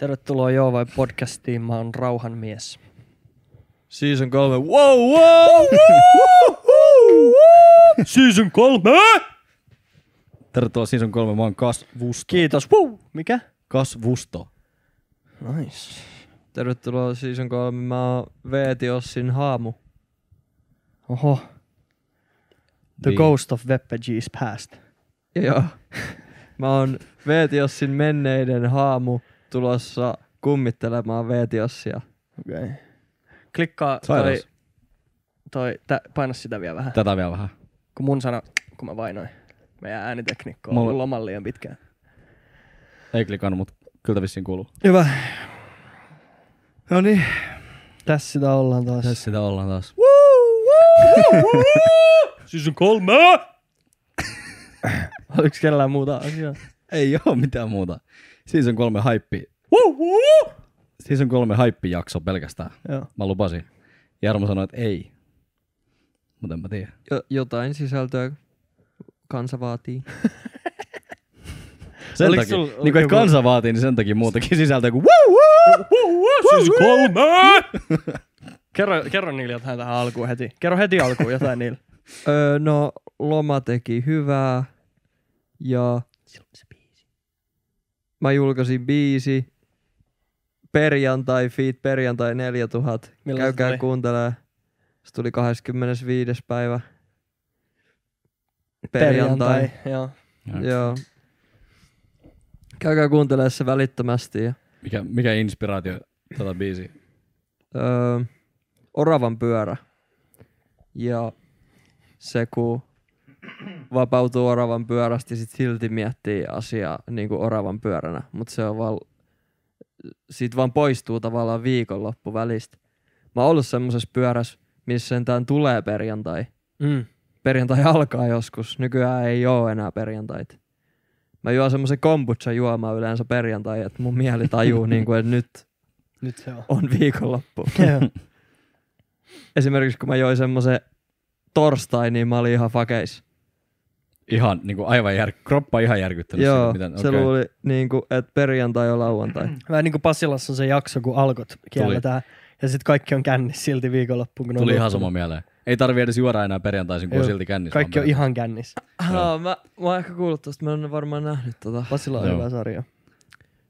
Tervetuloa Joovain podcastiin, mä oon Rauhanmies. Season 3, Season 3! Tervetuloa Season 3, mä oon Kasvusto. Kiitos, mikä? Kasvusto. Nice. Tervetuloa Season 3, mä oon Veeti Ossin haamu. Oho. The ghost of Veppe G's past. Joo. Mä oon Veeti Ossin menneiden haamu tulossa kummittelemaan Veeti Ossia. Okei. Okay. Klikkaa paina sitä vielä vähän. Tätä vielä vähän. Kun mun sano, kun mä vainoin. Meidän äänitekniikko on ollut loman liian pitkään. Ei klikannut, mutta kyllä tämä vissiin kuuluu. Hyvä. Noniin. Tässä sitä ollaan taas. Season 3! Oliko kellään muuta asiaa? Ei oo mitään muuta. Season 3 haippi. Season 3 haippijakso pelkästään. Joo. Mä lupasin. Jarmo sanoi, että ei. Mut en mä tiedä. Jotain sisältöä kansa vaatii. Sen takia, niin kuin kansa vaatii, niin sen takia muutakin sisältöä kuin Season 3! Kerro niille jotain tähän alkuun heti. Kerro heti alkuun jotain niille. No, loma teki hyvää. Ja mä julkaisin biisi. Perjantai feat, perjantai 4000. Milloin käykää kuuntelemaan. Se tuli 25. päivä. Perjantai. Joo. Käykää kuuntelemaan se välittömästi. Ja. Mikä inspiraatio tätä biisiä? Oravan pyörä. Ja se kun vapautuu oravan pyörästä ja sit silti miettii asiaa niinku oravan pyöränä. Mut se on vaan, siitä vaan poistuu tavallaan viikonloppu välistä. Mä oon ollut semmosessa pyörässä, missä sentään tulee perjantai. Mm. Perjantai alkaa joskus. Nykyään ei oo enää perjantaita. Mä juon semmosen kombucha juomaan yleensä perjantai, että mun mieli tajuu niinku, että nyt se on viikonloppu. Esimerkiksi kun mä join semmoisen torstai, niin mä olin ihan fakeis. Ihan niinku aivan kroppa ihan järkyttänyt. Joo, siitä, miten, se okay. Luuli niinku, että perjantai on lauantai. Vähän niinku Pasilassa on se jakso, kun alkot kielletään. Ja sit kaikki on kännissä silti viikonloppuun. Kun tuli ihan sama mieleen. Ei tarvi edes juoda enää perjantaisin, kun on silti kännissä. Kaikki on ihan kännissä. Mä oon ehkä kuullut tosta, mä en varmaan nähnyt tota. Pasilla on hyvä sarja.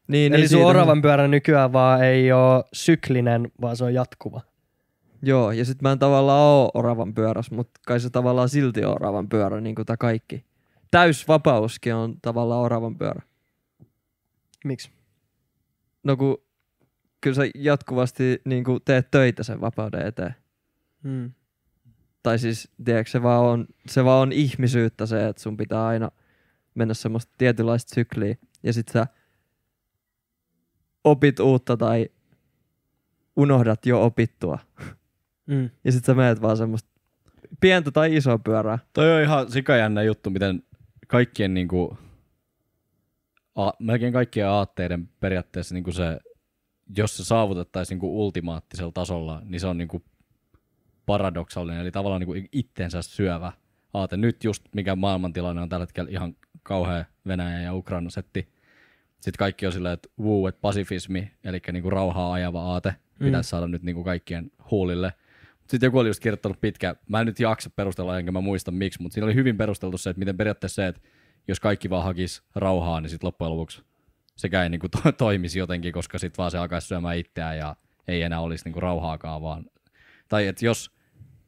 Niin, eli sun oravan pyörä nykyään vaan ei oo syklinen, vaan se on jatkuva. Joo, ja sit mä en tavallaan oo oravan pyörässä, mut kai se tavallaan silti on oravan pyörä, niinku tää kaikki. Täysvapauskin on tavallaan oravan pyörä. Miksi? No ku kyllä sä jatkuvasti niinku teet töitä sen vapauden eteen. Hmm. Tai siis, tiedätkö, se vaan on ihmisyyttä se, että sun pitää aina mennä semmoista tietynlaista sykliä, ja sit sä opit uutta tai unohdat jo opittua. Mm. Ja sit sä menet vaan semmoista pientä tai isoa pyörää. Toi on ihan sikajännä juttu, miten kaikkien niinku, melkein kaikkien aatteiden periaatteessa niinku se, jos se saavutettaisiin niinku ultimaattisella tasolla, niin se on niinku paradoksaalinen, eli tavallaan niinku itsensä syövä aate. Nyt just mikä maailmantilanne on tällä hetkellä ihan kauhea Venäjä ja Ukraina-setti. Sitten kaikki on silleen, että että pasifismi, eli niinku rauhaa ajava aate, pitäisi saada nyt niinku kaikkien huulille. Sitten joku oli just kirjoittanut pitkään, mä en nyt jaksa perustella, enkä mä muista miksi, mutta siinä oli hyvin perusteltu se, että miten periaatteessa se, että jos kaikki vaan hakisi rauhaa, niin sitten loppujen lopuksi sekä ei niinku toimisi jotenkin, koska sitten vaan se alkaisi syömään itseään ja ei enää olisi niinku rauhaakaan vaan. Tai että jos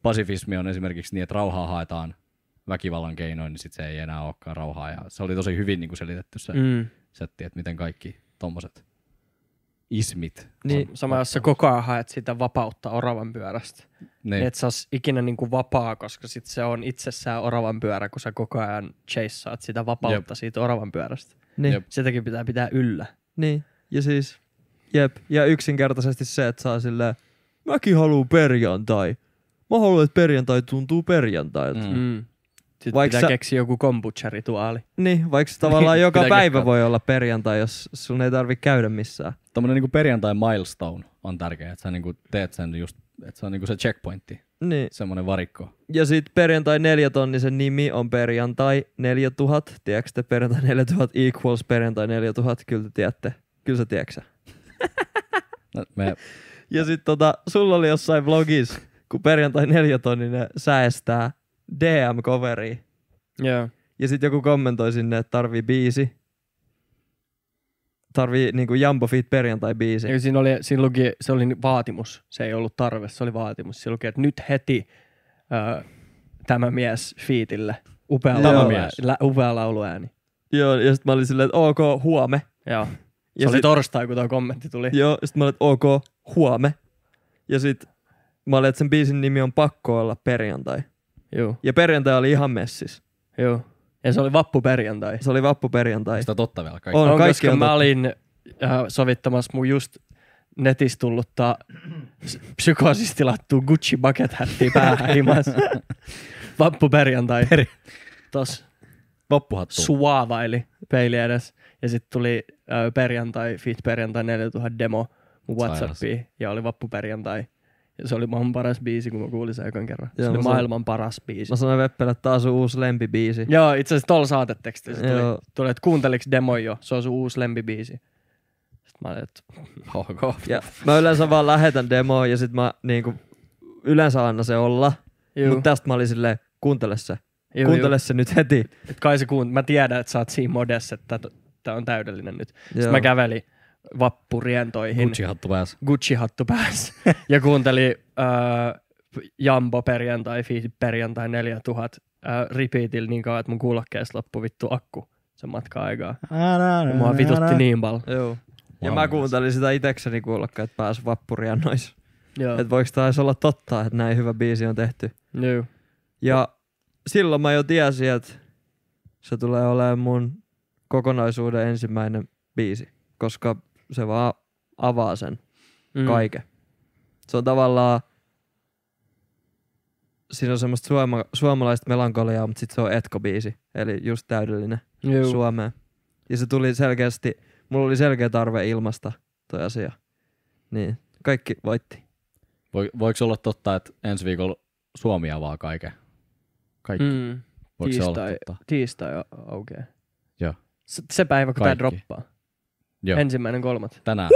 pasifismi on esimerkiksi niin, että rauhaa haetaan väkivallan keinoin, niin sitten se ei enää olekaan rauhaa. Ja se oli tosi hyvin niinku selitetty se. Setti, että miten kaikki tommoset ismit. Niin, sama jos sä koko ajan haet sitä vapautta oravan pyörästä. Niin, et sä ois ikinä niinku vapaa, koska sit se on itsessään oravan pyörä, kun sä koko ajan chaseat sitä vapautta siitä oravan pyörästä. Niin. Sitäkin pitää pitää yllä. Niin, ja siis, ja yksinkertaisesti se, että saa silleen, mäkin haluu perjantai. Mä haluan, että perjantai tuntuu perjantailta. Mm. Sitten vaikka pitää keksiä joku kombucha-rituaali. Niin, vaikka tavallaan joka päivä voi olla perjantai, jos sun ei tarvitse käydä missään. Tämmönen niinku perjantai-milestone on tärkeä, että sä niinku teet sen just, että se on niinku se checkpointti, niin. Semmonen varikko. Ja sit perjantai 4000 nimi on perjantai 4000. Tiedätkö te perjantai 4000 equals perjantai 4000? Kyllä te tiedätte. Kyllä sä tiedätkö sä. Ja sit sulla oli jossain vlogissa, kun perjantai 4 tonninen säästää DM-coveria. Yeah. Ja sit joku kommentoi sinne, että tarvii biisi. Tarvii niinku Jumbo Feet perjantai-biisi. Ja siinä luki, se oli vaatimus. Se ei ollut tarve, se oli vaatimus. Se luki, että nyt heti tämä mies featille. Upea lauluääni. Joo, ja sit mä olin silleen, että ok, huome. Joo. Se oli torstai, kun tuo kommentti tuli. Joo, sit mä olin, että ok, huome. Ja sit mä olin, että sen biisin nimi on pakko olla perjantai. Joo. Ja perjantai oli ihan messis. Joo. Ja se oli vappuperjantai. Se oli vappuperjantai. Sitä totta vielä kaikki. On kaikki on totta. Mä olin sovittamassa mun just netistä tullutta psykoosista tilattua Gucci bucket-hättiä päähän himassa. Vappuperjantai. Tos vappuhattu. Suavaili peili edes. Ja sit tuli perjantai, fit perjantai 4000 demo mun Whatsappiin. Ja oli vappuperjantai. Ja se oli maailman paras biisi, kun mä kuulin sen ekan kerran. Joo, se oli maailman paras biisi. Mä sanoin Veppelle, että tää on sun uusi lempibiisi. Joo, itse asiassa tolla saatetekstissä tuli, että kuunteliks demo jo? Se on sun uusi lempibiisi. Sitten mä olin, että ok. Ja mä yleensä vaan lähetän demoa ja sit mä niinku yleensä anna se olla. Mut tästä mä olin silleen, kuuntele se. Juu, kuuntele se nyt heti. Et kai se mä tiedän, että sä oot siinä modessa, että tää on täydellinen nyt. Joo. Sitten mä kävelin vappurientoihin. Gucci-hattu pääs. Gucci-hattu pääs. Ja kuunteli Jambo perjantai, Fiisit perjantai 4000 repeatillä niin kauan, että mun kuulokkeessa loppui vittu akku sen matkan-aikaa. Ja mua vitutti niin paljon. Joo. Ja mä kuuntelin sitä itekseni kuulokkaan, että pääs vappuriennoissa. Että voiko tämä edes olla totta, että näin hyvä biisi on tehty. Joo. Ja silloin mä jo tiesin, että se tulee olemaan mun kokonaisuuden ensimmäinen biisi, koska se vaan avaa sen kaiken. Se on tavallaan, siinä on semmoista suomalaista melankoliaa, mutta sit se on etkobiisi, eli just täydellinen suomeen. Ja se tuli selkeästi, mulla oli selkeä tarve ilmaista toi asia. Niin, kaikki voitti. Voiko se olla totta, että ensi viikolla Suomi avaa kaiken? Kaikki. Voiko se olla totta? Tiistai aukeaa. Joo. Se päivä, kun tää droppaa. Joo. 1.3. Tänään.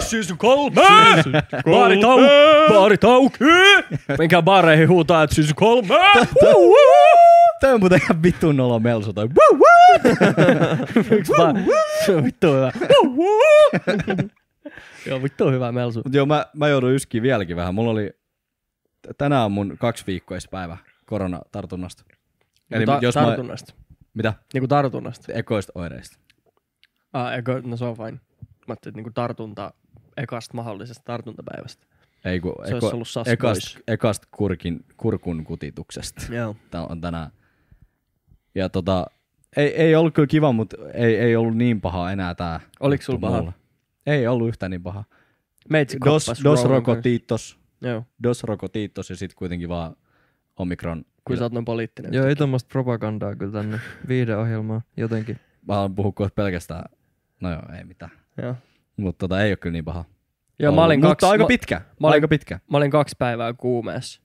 Siis on kolme! Baarit auki! Menkää baareihin huutaa, että siis on kolme! Tämä on muuten ihan vittuun olo melso. Se on vittu hyvä. Joo, vittu hyvä melso. Mut joo, mä joudun yskiin vieläkin vähän. Mulla oli... Tänään on mun 2 viikkoispäivä koronatartunnasta. Eli jos tartunnasta? Mitä? Niinku tartunnasta? Ekoista oireista. No se on fine. Mä ajattelin, että tartunta ekasta mahdollisesta tartuntapäivästä. Ei kun ekasta kurkun kutituksesta. Joo. Tää on tänään. Ja ei ollut kyllä kiva, mutta ei ollut niin paha enää tää. Oliko sulla paha? Ei ollut yhtään niin paha. Meitsi koppas. Dos rokotitos. Joo. Dos rokotitos ja sit kuitenkin vaan omikron. Kun sä oot noin poliittinen. Joo, ei tommoista propagandaa kyllä tänne viihdeohjelmaan jotenkin. Mä haluan puhua kohta pelkästään, no joo, ei mitään. Mutta ei ole kyllä niin paha. Joo, mutta aika pitkä. Mä olin 2 päivää kuumeessa.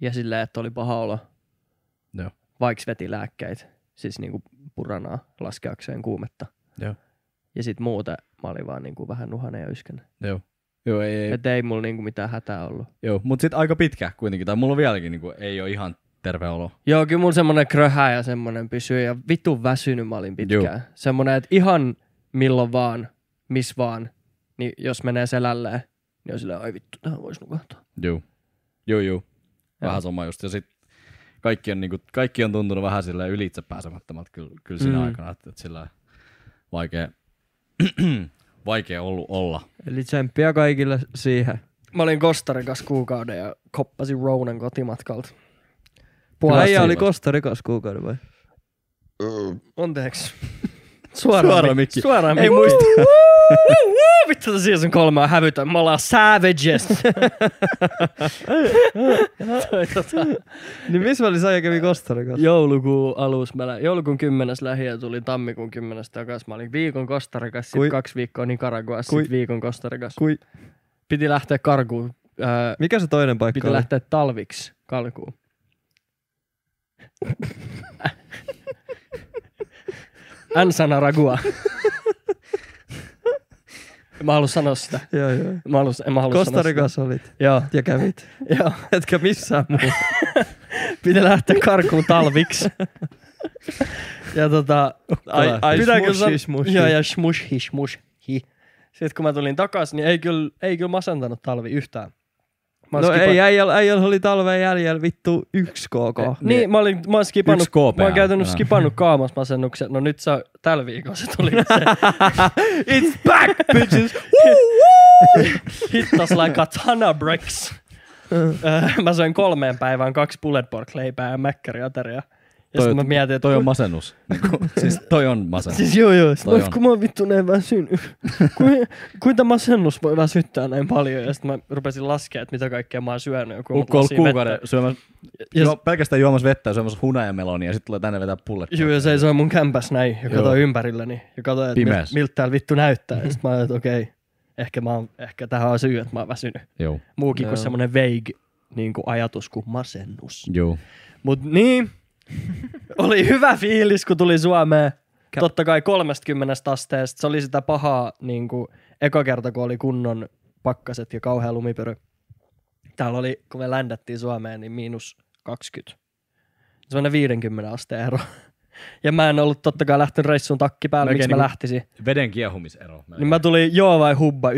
Ja silleen, että oli paha olo. Joo. Vaikka veti lääkkeitä. Siis niinku puranaa laskeakseen kuumetta. Joo. Ja sit muuten mä olin vaan niinku vähän nuhanen ja yskänä. Joo. Joo, ei. Et ei mulla niinku mitään hätää ollut. Joo, mut sit aika pitkä kuitenkin. Tai mulla vieläkin niinku ei oo ihan... Terve olo. Joo, kyllä mun semmonen kröhä ja semmonen pysyi ja vitun väsynyt mä olin pitkään. Joo. Semmonen, että ihan milloin vaan, miss vaan, niin jos menee selälleen, niin on silleen, ai vittu, tähän vois nukahtaa. Joo. Vähän sama just. Ja sit kaikki on tuntunut vähän silleen ylitsepääsemättömältä kyllä siinä aikana, että silleen vaikea ollut olla. Eli tsemppiä kaikille siihen. Mä olin Kostarikas kuukauden ja koppasin Ronan kotimatkalta. Äijä oli Kostarikas kuukauden vai? Anteeksi. Suoraan mikki. Ei muista. Vittu, se season 3 on hävytön. Me ollaan savages. Niin missä välissä äijä kävi Kostarikassa? Joulukuun alussa. Joulukuun 10. lähi ja tulin tammikuun 10. takaisin. Mä olin viikon Kostarikassa, sitten 2 viikkoa Nicaraguassa, sitten viikon Kostarikassa. Piti lähteä karkuun. Mikä se toinen paikka oli? Piti lähteä talviksi karkuun. Ansana Ragua. Mä haluan sanoa sitä. Joo. En mä halua sanoa sitä. Kostarikassa olit. Joo. Ja kävit. Joo. Etkä missään muuta. Pitää lähteä karkuun talviksi. Ja smushi. Joo, ja smushi. Sitten kun mä tulin takaisin, niin ei kyllä masentanut talvi yhtään. No ei, äijällä oli talven jäljellä vittu 1 KK. Niin, mä oon käytännössä skipannut kaamasmasennukset. No nyt se tällä viikolla se tuli se. It's back, bitches! Hit us like a katana bricks. Mä söin 3 päivään 2 pulled pork leipää ja mäkkäriateriaa. Ja sit mä mietin, että... Toi on masennus. Siis toi on masennus. Siis joo. Kun mä oon vittu näin väsynyt. Kuinka masennus voi väsyttää näin paljon? Ja sit mä rupesin laskemaan, että mitä kaikkea mä oon syönyt. Ukko on kuukauden syömässä... pelkästään juomassa vettä ja syömässä hunajamelonia ja sit tulee tänne vetää pullet. Joo, se ei soi mun kämpäs näin ja katsoi ympärilläni. Ja katsoi, että miltä täällä vittu näyttää. Ja sit mä ajattelin, että okei, ehkä tähän on syy, että mä oon väsynyt. Joo. Muukin kuin semmonen vague ajatus kuin masennus. Joo. Mut niin... Oli hyvä fiilis, kun tuli Suomeen. Totta kai 30 asteesta. Se oli sitä pahaa, niin kuin eka kerta, kun oli kunnon pakkaset ja kauhea lumipyry. Täällä oli, kun me ländättiin Suomeen, niin -20. Sellainen 50 asteen ero. Ja mä en ollut totta kai lähtenyt reissuun takki päälle, miksi niin mä lähtisin. Veden kiehumisero. Niin mä tulin Joovain Hubba 1.0,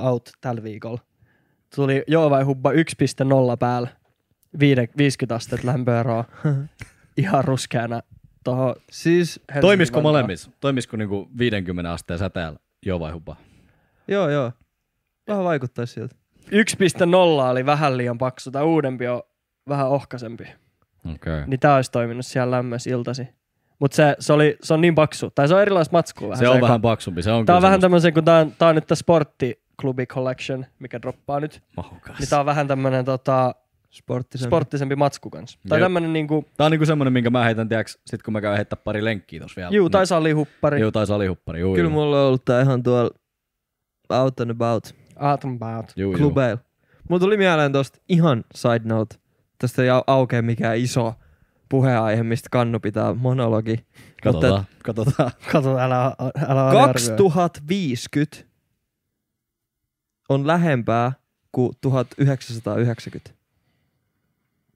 2.0 out tällä viikolla. Tuli Joovain Hubba 1.0 päälle. 50 astetta lämpöeroa. Ihan ruskeana. Toho. Siis toimisiko molemmissa? Toimisiko niinku 50 asteen säteellä Joovain Hubba? Joo. Vähän vaikuttaisi siltä. 1.0 oli vähän liian paksu. Tämä uudempi on vähän ohkaisempi. Okay. Niin tää olisi toiminut siellä lämmössä iltasi. Mutta se on niin paksu. Tai se on erilaista matskua. Se on vähän paksumpi. Se on tää on vähän tämmöisen, kun tää on nyt tää sporttiklubi collection, mikä droppaa nyt. Mahukas. Niin tää on vähän tämmönen sporttisempi matsku kanssa. Tai tämmönen niinku... Tää on niinku semmonen, minkä mä heitän, tiiäks, sit kun mä käyn heittää pari lenkkiä tossa vielä. Juu, tai salihuppari. Juu. Kyllä mulla on ollut tää ihan tuolla out and about. Klubeilla. Mulla tuli mieleen tosta ihan side note. Tästä ei aukee mikään iso puheenaihe, mistä kannu pitää monologi. Katsotaan. Älä 2050 on lähempää kuin 1990.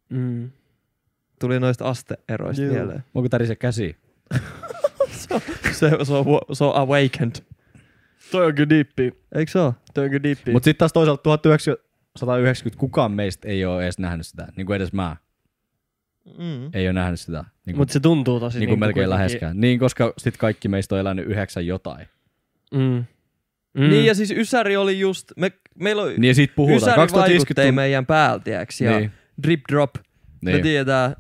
Mm. Tuli noista asteeroista mieleen. Onko tärisee käsi? se on awakened. Toi on kyllä diippi. Eikö se ole? Toi on kyllä diippi. Mut sit taas toisaalta 1990 kukaan meistä ei oo edes nähnyt sitä. Niinku edes mä. Ei oo nähnyt sitä. Niinku, mut se tuntuu tosi niinku melkein läheskään. Niin, koska sit kaikki meistä on elänyt 9 jotain. Niin ja siis Ysäri oli just... Meillä on... Niin siitä puhutaan. Ysäri vaikuttei meidän päältä, tiiäks? Niin. Drip Drop, niin. Me tiedetään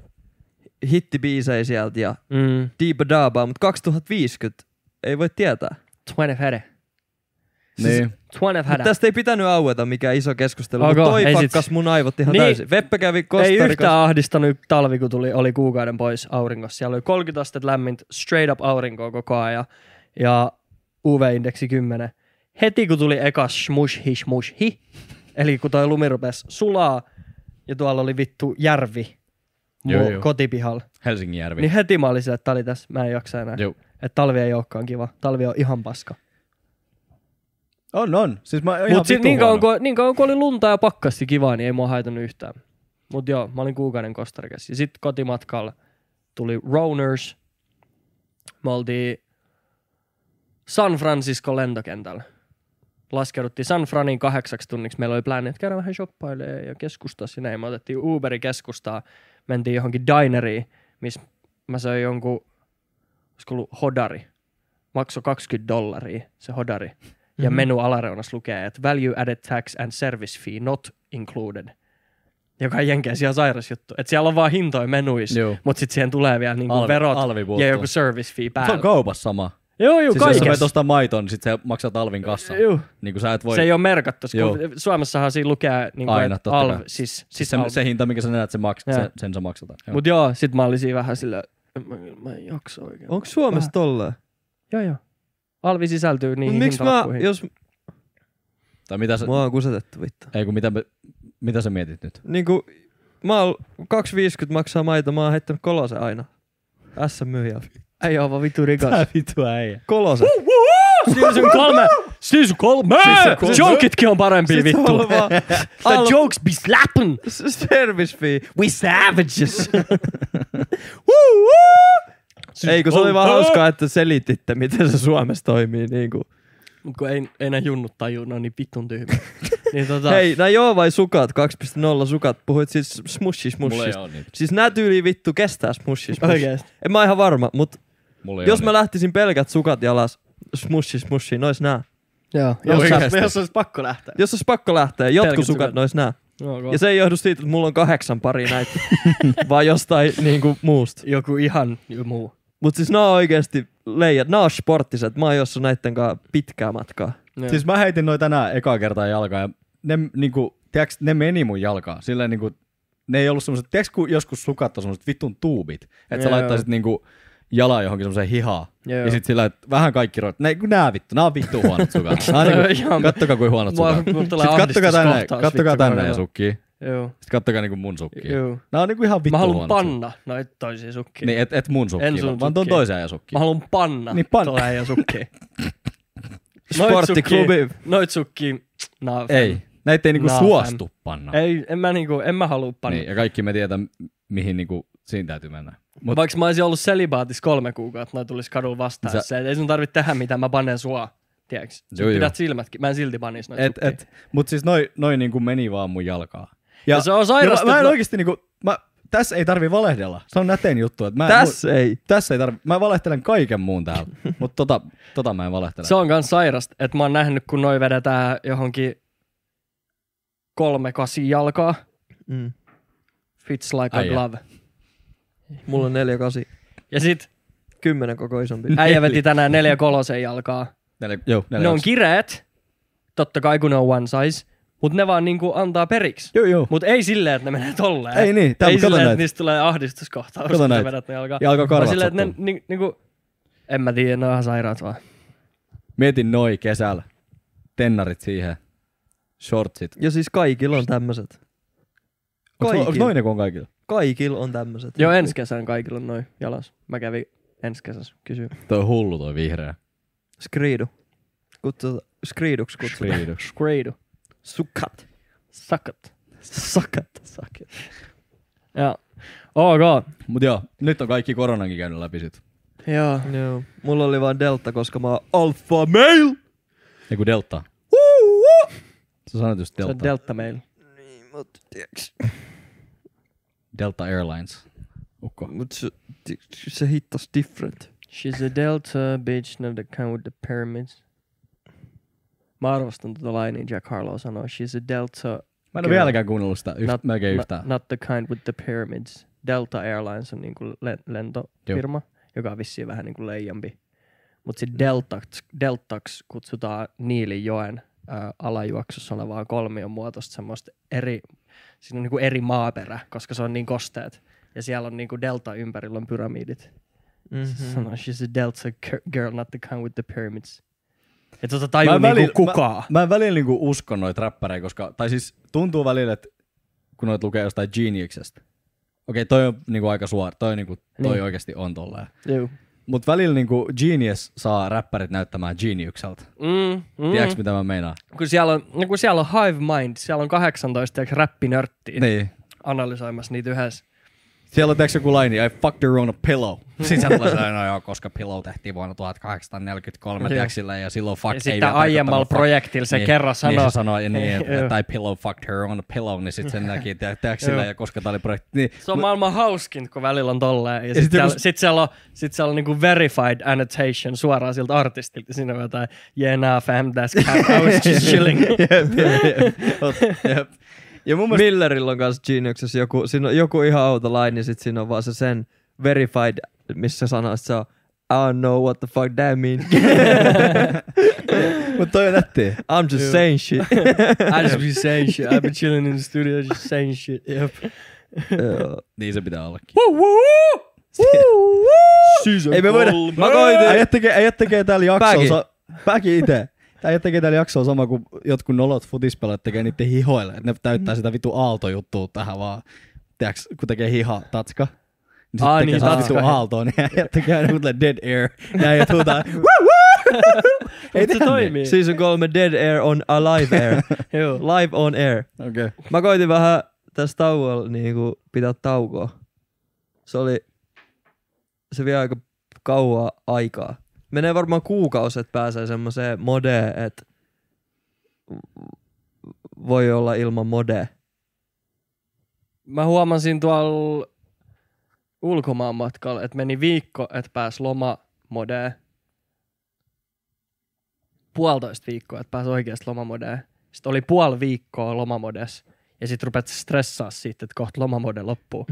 hittibiisejä sieltä ja Deepa Daabaa, mutta 2050 ei voi tietää. 2050. Niin. Tästä ei pitänyt aueta mikään iso keskustelu, mutta toi pakkas mun aivot ihan täysin. Veppe kävi Kostarikassa. Ei yhtään ahdistanut talvi, kun oli kuukauden pois auringossa. Siellä oli 30 astetta lämmintä, straight up aurinkoa koko ajan ja UV-indeksi 10. Heti kun tuli eka smush hi, eli kun toi lumi rupesi sulaa, ja tuolla oli vittu järvi kotipihalla. Helsingin järvi. Niin heti mä olin sille, että tää oli tässä. Mä en jaksa enää. Että talvi ei olekaan kiva. Talvi on ihan paska. On. Siis mä ihan vittu huono. Niin kauan kun oli lunta ja pakkasti kivaa, niin ei mua haitanut yhtään. Mut joo, mä olin kuukauden Kostarikassa. Ja sit kotimatkalla tuli Rowners. Me oltiin San Francisco lentokentällä. Laskeuduttiin San Franin 8 tunniksi. Meillä oli plääni, että käydään vähän shoppailemaan ja keskustaa sinne. Me otettiin Uberi keskustaa. Mentiin johonkin dineriin, missä mä söin jonkun, olisiko ollut hodari. Maksoi $20 se hodari. Ja menu alareunassa lukee, että value added tax and service fee not included. Joka on jenkeissä ihan sairas juttu. Että siellä on vaan hintoja menuissa, mutta sitten siihen tulee vielä niinku verot ja joku service fee päälle. Se on kaupassa sama. Joo, siis kaikessa. Jos sä menet ostaa maiton, niin sit sä maksat alvin kassan. Niin sä et voi... Se ei ole merkattu. Suomessahan siinä lukee niin aina, alv. Siis alv. Se hinta, minkä sä näet, sen sä maksataan. Mut joo, sit mä olisin vähän silleen, mä en jaksa oikein. Onko Suomessa tolleen? Joo. Alvi sisältyy niihin hintalappuihin. Mua on kusetettu vittu. Mitä sä mietit nyt? Niinku, mä oon 2,50 maksaa maito, mä oon heittänyt Kolosen aina. S myyjällä. Ei oo vaan vittu rikas. Tää vittu äijä. Kolosen. Season 3! Jokitkin on parempia vittu. The jokes be slappin'. Service fee. We savages. Ei, kun se oli vaan hauskaa, että selititte, miten se Suomessa toimii niinku. Mut kun ei nää junnut tajunna, niin vittun tyhmä. Niin, hei, nää Joovain sukat, 2.0 sukat, puhuit siis smushista. Siis nää tyyliin vittu kestää smushista. Oikeesti. En mä ihan varma, mut jos mä lähtisin pelkät sukat jalas, smushi, nois nää. Joo, jos olisi pakko lähteä. Jos olisi pakko lähteä, jotkut sukat nois nää. Ja se ei johdu siitä, että mulla on 8 paria näitä, vaan jostain niinku muusta. Joku ihan muu. Mut siis nää on oikeesti leijät, nää on sporttiset, mä oon jossain näitten kanssa pitkää matkaa. Joo. Siis mä heitin noita tänään ekaa kertaa jalkaa ja ne niinku, tiiäks, ne meni mun jalkaa. Silleen niinku, ne ei ollut semmoset, tiiäks kun joskus sukat on semmoset vittun tuubit, että sä laittaisit niinku jala johonkin semmoseen hihaan. Ja sit sillä, että vähän kaikki roit. Nää on vittu huonot sukat. Kattokaa kuin huonot sukat. Sitten kattokaa tänne ja sukkii. Joo. Sitten kattokaa niinku mun sukkii. Nää on niinku ihan vittu huonot. Mä haluun panna noita toisia sukkii. Niin et mun sukkii, vaan ton toisen ajan sukkii. Mä haluun panna tuolla ajan sukkii. Sporttiklubi. Noit sukkii. Ei. Näitä ei niinku suostu panna. Ei, en mä haluu panna. Niin, ja kaikki me tietää, mihin niinku siinä täytyy mennä. Mut vaikka mä olisin ollut selibaatissa 3 kuukautta, noin tulisi kadulla vastaan. Ei sun tarvitse tehdä mitään, mä bannen sua. Tiedäks? Pidät silmätkin. Mä en silti banis noita sukkia. Mut siis noi niinku meni vaan mun jalkaa. Ja se on sairasta. Mä en oikeesti niinku... Tässä ei tarvi valehdella. Se on nätein juttu. Tässä ei tarvi. Mä valehtelen kaiken muun täällä. Mut tota mä en valehtele. Se on kans sairasta, että mä oon nähnyt, kun noi vedetään johonkin 3-8 jalkaa. Mm. Fits like a glove. Mulla on 4-8. Ja sit 10 koko isompi. Äijä veti tänään 4-3 jalkaa. Ne on kireet. Totta kai kun ne on one size. Mut ne vaan niinku antaa periksi. Joo. Mut ei silleen, että ne menee tolleen. Ei niin. Ei silleen, että niistä tulee ahdistuskohtaus. Kato näitä. Jalka karvat sattuu. Silleen, että ne niinku... En mä tiedä, ne on ihan sairaat vaan. Mietin noi kesällä. Tennarit siihen. Shortsit. Ja siis kaikilla on tämmöset. Onks noin ne kun on kaikilla? Kaikilla on tämmöset. Joo, ensi kesän kaikilla on noi jalas. Mä kävin ensi kesässä kysyä. Toi on hullu toi vihreä. Skriidu. Skriiduks kutsutaan. Skriidu. Sukat. Sakat. Joo. Okay. Mut joo, nyt on kaikki koronankin käynyt läpi sit. Joo. Mulla oli vaan delta, koska mä oon alpha male. Eiku delta. Sä sanoit just delta. Se on delta male. Niin, mut tiiäks. Delta Airlines. Ukko. Mut se hittas different. She's a delta bitch, not the kind with the pyramids. Mä arvostan tota lainiin, Jack Harlow sanoo. She's a delta... Mä en ole vieläkään kuunnellut sitä melkein yhtään. Not the kind with the pyramids. Delta Airlines on niinku lentofirma, joka on vissiin vähän niinku leijampi. Mut sit deltaksi kutsutaan Niilijoen alajuoksussa olevaa kolmion muotoista semmoista eri... Siinä on niinku eri maaperä, koska se on niin kosteet. Ja siellä on niinku delta ympärillä on pyramidit. Mm-hmm. She's a delta girl, not the kind with the pyramids. Et sä tajuu niinku kukaan. Mä en välillä niinku uskon noita räppäreitä, koska... Tai siis tuntuu välillä, että kun noita lukee jostain Geniuksesta. Okei, toi on niinku aika suora. Toi oikeesti on tolleen. Joo. Mut välillä niinku Genius saa räppärit näyttämään Geniukselta. Tiedätkö mitä mä meinaan? Kun siellä on Hive Mind, siellä on 18 räppinörttiä analysoimassa niitä yhdessä. Siellä on tiedätkö joku laini, I fucked her on a pillow. Sitten sä tulee silleen, no joo, koska pillow tehtiin vuonna 1843, tiedätkö ja silloin fuck ei... Ja sitten aiemmalla projektilla se kerran sanoo. Niin se sanoi, että I pillow fucked her on a pillow, niin sitten sen näki, tiedätkö silleen, ja koska tää oli projekti. Se on maailman hauskin, kun välillä on tolleen. Ja sitten siellä on niinku verified annotation suoraan siltä artistilta. Siinä on jotain, yeah nah fam, that's cat, I was just chilling. Jep. Ja mun mielestä Millerillä on kans Geniuksessa joku ihan outo laini, niin sit siinä on vaan se sen verified, missä sanasta se on I don't know what the fuck that means. Mut toi on nättiä. I'm just saying shit. I just be saying shit. I've been chilling in the studio just saying shit. Yep. Niin se pitää ollakin. Ei me voida. Äijät tekee täällä jaksossa. Päki ite. Tää tekee täällä jaksoa sama kuin jotkut nolot futispelot tekee niitten hihoille. Et ne täyttää sitä vitu aaltojuttua tähän vaan. Tiedäks, kun tekee hiha tatska. Niin sit tekee sattua aaltoa, niin tekee aina dead air. Ja huutaa, woo woo! Ei se toimii. Season 3 Dead Air on Alive Air. Joo. Live on air. Okei. Okay. Mä koitin vähän tässä tauolla niinku pitää taukoa. Se vie aika kauaa aikaa. Menee varmaan kuukausi, että pääsee semmoiseen modeen, että voi olla ilman modea. Mä huomasin tuolla ulkomaan matkalla, että meni viikko, että pääs lomamodeen. Puolitoista viikkoa, että pääs oikeasti lomamodeen. Sitten oli puoli viikkoa lomamodes. Ja sit rupet stressaa siitä, että kohta lomamode loppuu.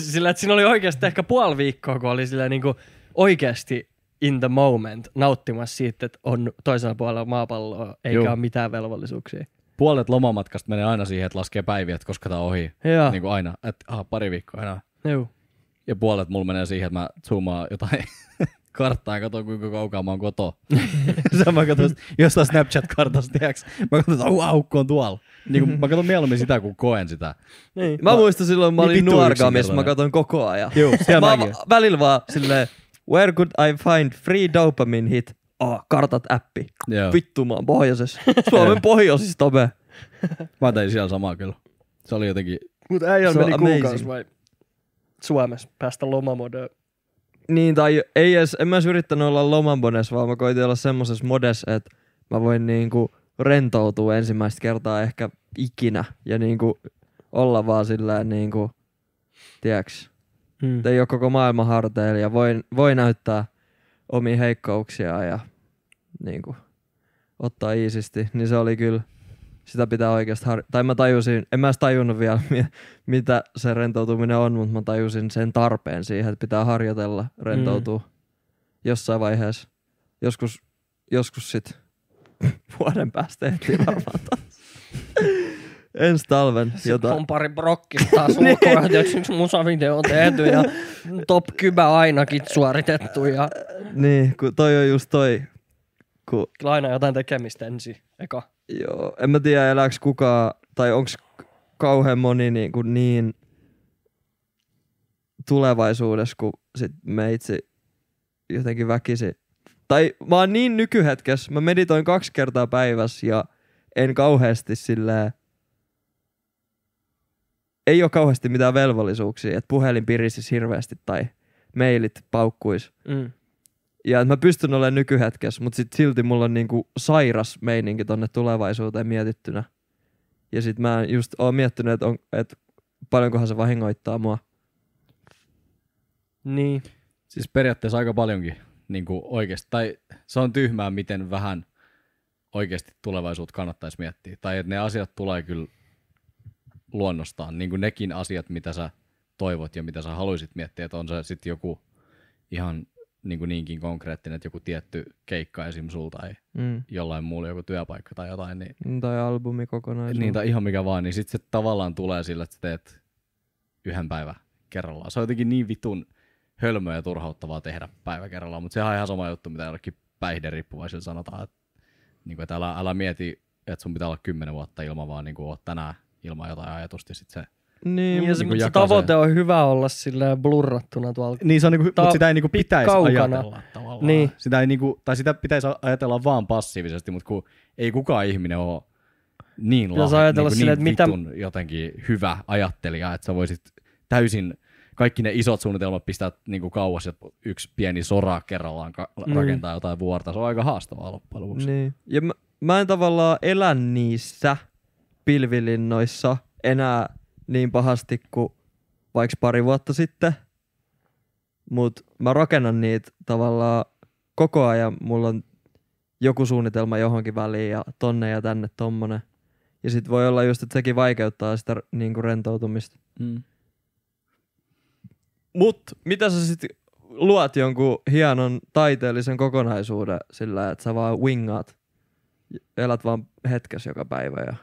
Sillä, että siinä oli oikeasti ehkä puoli viikkoa, kun oli sillä niinku oikeasti in the moment nauttimassa siitä, että on toisella puolella maapalloa, eikä ole mitään velvollisuuksia. Puolet lomamatkasta menee aina siihen, että laskee päiviä, että koska tää on ohi. Niin kuin aina. Että pari viikkoa enää. Joo. Ja puolet mulla menee siihen, että mä zoomaan jotain karttaa ja katon, kuinka kaukaa mä oon kotoa. Mä katon jostain Snapchat-kartasta, tiiäks? Mä katon, että aukko on tuolla. Niin kuin, mä katon mieluummin sitä, kun koen sitä. Niin. Mä muistan silloin, mä olin nuorkamies, mä katon koko ajan. Joo, siellä mäkin. Välillä vaan silleen, where could I find free dopamine hit? Kartat-appi. Vittu, mä oon pohjoisessa. Suomen pohjoisista, me. Mä tein siellä samaa kyllä. Se oli jotenkin... Mutta äijällä meni kuukausi vai Suomessa päästä lomamodeen? Niin, tai ei edes, en mä edes yrittänyt olla lomamodes, vaan mä koitin olla semmosessa modes, että mä voin niinku rentoutua ensimmäistä kertaa ehkä ikinä. Ja niinku olla vaan sillään niinku, tiiäks, ei oo koko maailman harteilla ja voi näyttää omia heikkouksiaan ja niinku ottaa iisisti, niin se oli kyllä, sitä pitää oikeasti tai mä tajusin, en mä edes tajunnut vielä mitä se rentoutuminen on, mutta mä tajusin sen tarpeen siihen, että pitää harjoitella rentoutua jossain vaiheessa. Joskus sit vuoden päästä ehtii varmaan taas. Ensi talven jotain. On pari brokkista taas ulkoa, että yksi musavideo on tehty ja top 10 ainakin suoritettu. Ja... Niin, kun toi on just toi. Kun... Aina jotain tekemistä ensin, eka. Joo, en mä tiedä elääks kukaan, tai onks kauhean moni niin tulevaisuudessa, kun sit me itse jotenkin väkisin. Tai mä oon niin nykyhetkessä, mä meditoin 2 kertaa päivässä ja en kauheasti silleen, ei ole kauheasti mitään velvollisuuksia, että puhelin pirisisi hirveästi tai mailit paukkuisi. Mm. Ja että mä pystyn olemaan nykyhetkessä, mutta sit silti mulla on niinku sairas meininki tonne tulevaisuuteen mietittynä. Ja sit mä just oon miettinyt, että paljonkohan se vahingoittaa mua. Niin. Siis periaatteessa aika paljonkin niinku oikeasti. Tai se on tyhmää, miten vähän oikeasti tulevaisuutta kannattaisi miettiä. Tai että ne asiat tulee kyllä luonnostaan, niin kuin nekin asiat, mitä sä toivot ja mitä sä haluisit miettiä, että on se sitten joku ihan niin kuin niinkin konkreettinen, että joku tietty keikka esim. Sul tai jollain muulla joku työpaikka tai jotain. Niin, tai albumi kokonaisuus. Niin, tai ihan mikä vaan, niin sitten se tavallaan tulee sillä, että sä teet yhden päivän kerrallaan. Se on jotenkin niin vitun hölmöä ja turhauttavaa tehdä päivä kerrallaan, mutta sehän on ihan sama juttu, mitä jollekin päihderiippuvaisille sanotaan, että, niin kuin, että älä mieti, että sun pitää olla 10 vuotta ilman, vaan niin kuin oot tänään ilman jotain ajatusta sit se... Niin, ja se tavoite on hyvä olla silleen blurrattuna tuolla. Niin, se on niinku, mutta sitä ei niinku pitäisi ajatella tavallaan. Niin. Sitä ei niinku, tai sitä pitäisi ajatella vaan passiivisesti, mutta kun ei kukaan ihminen ole niin vitun jotenkin hyvä ajattelija, että sä voisit täysin kaikki ne isot suunnitelmat pistää niinku kauas ja yksi pieni sora kerrallaan rakentaa jotain vuorta. Se on aika haastavaa loppujen lopuksi. Niin. Ja mä en tavallaan elä niissä pilvilinnoissa enää niin pahasti kuin vaikka pari vuotta sitten, mutta mä rakennan niitä tavallaan koko ajan. Mulla on joku suunnitelma johonkin väliin ja tonne ja tänne tommonen. Ja sit voi olla just, että sekin vaikeuttaa sitä niinku rentoutumista. Mm. Mut mitä sä sit luot jonkun hienon taiteellisen kokonaisuuden sillä, että sä vaan wingaat, elät vaan hetkessä joka päivä ja...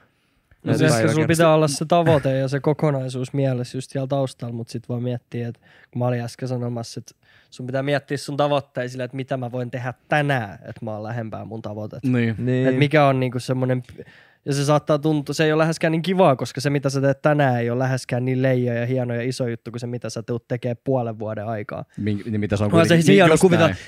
No se ehkä sulla pitää olla se tavoite ja se kokonaisuus mielessä just siellä taustalla, mutta sit voi miettiä, että kun mä olin äsken sanomassa, että sun pitää miettiä sun tavoitteita sillä, että mitä mä voin tehdä tänään, että mä oon lähempää mun tavoitetta. Niin. Että mikä on niinku semmonen, ja se saattaa tuntua, se ei ole läheskään niin kivaa, koska se mitä sä teet tänään ei ole läheskään niin leijä ja hieno ja iso juttu, kuin se mitä sä tulet tekemään puolen vuoden aikaa. Mitä se on kuitenkin.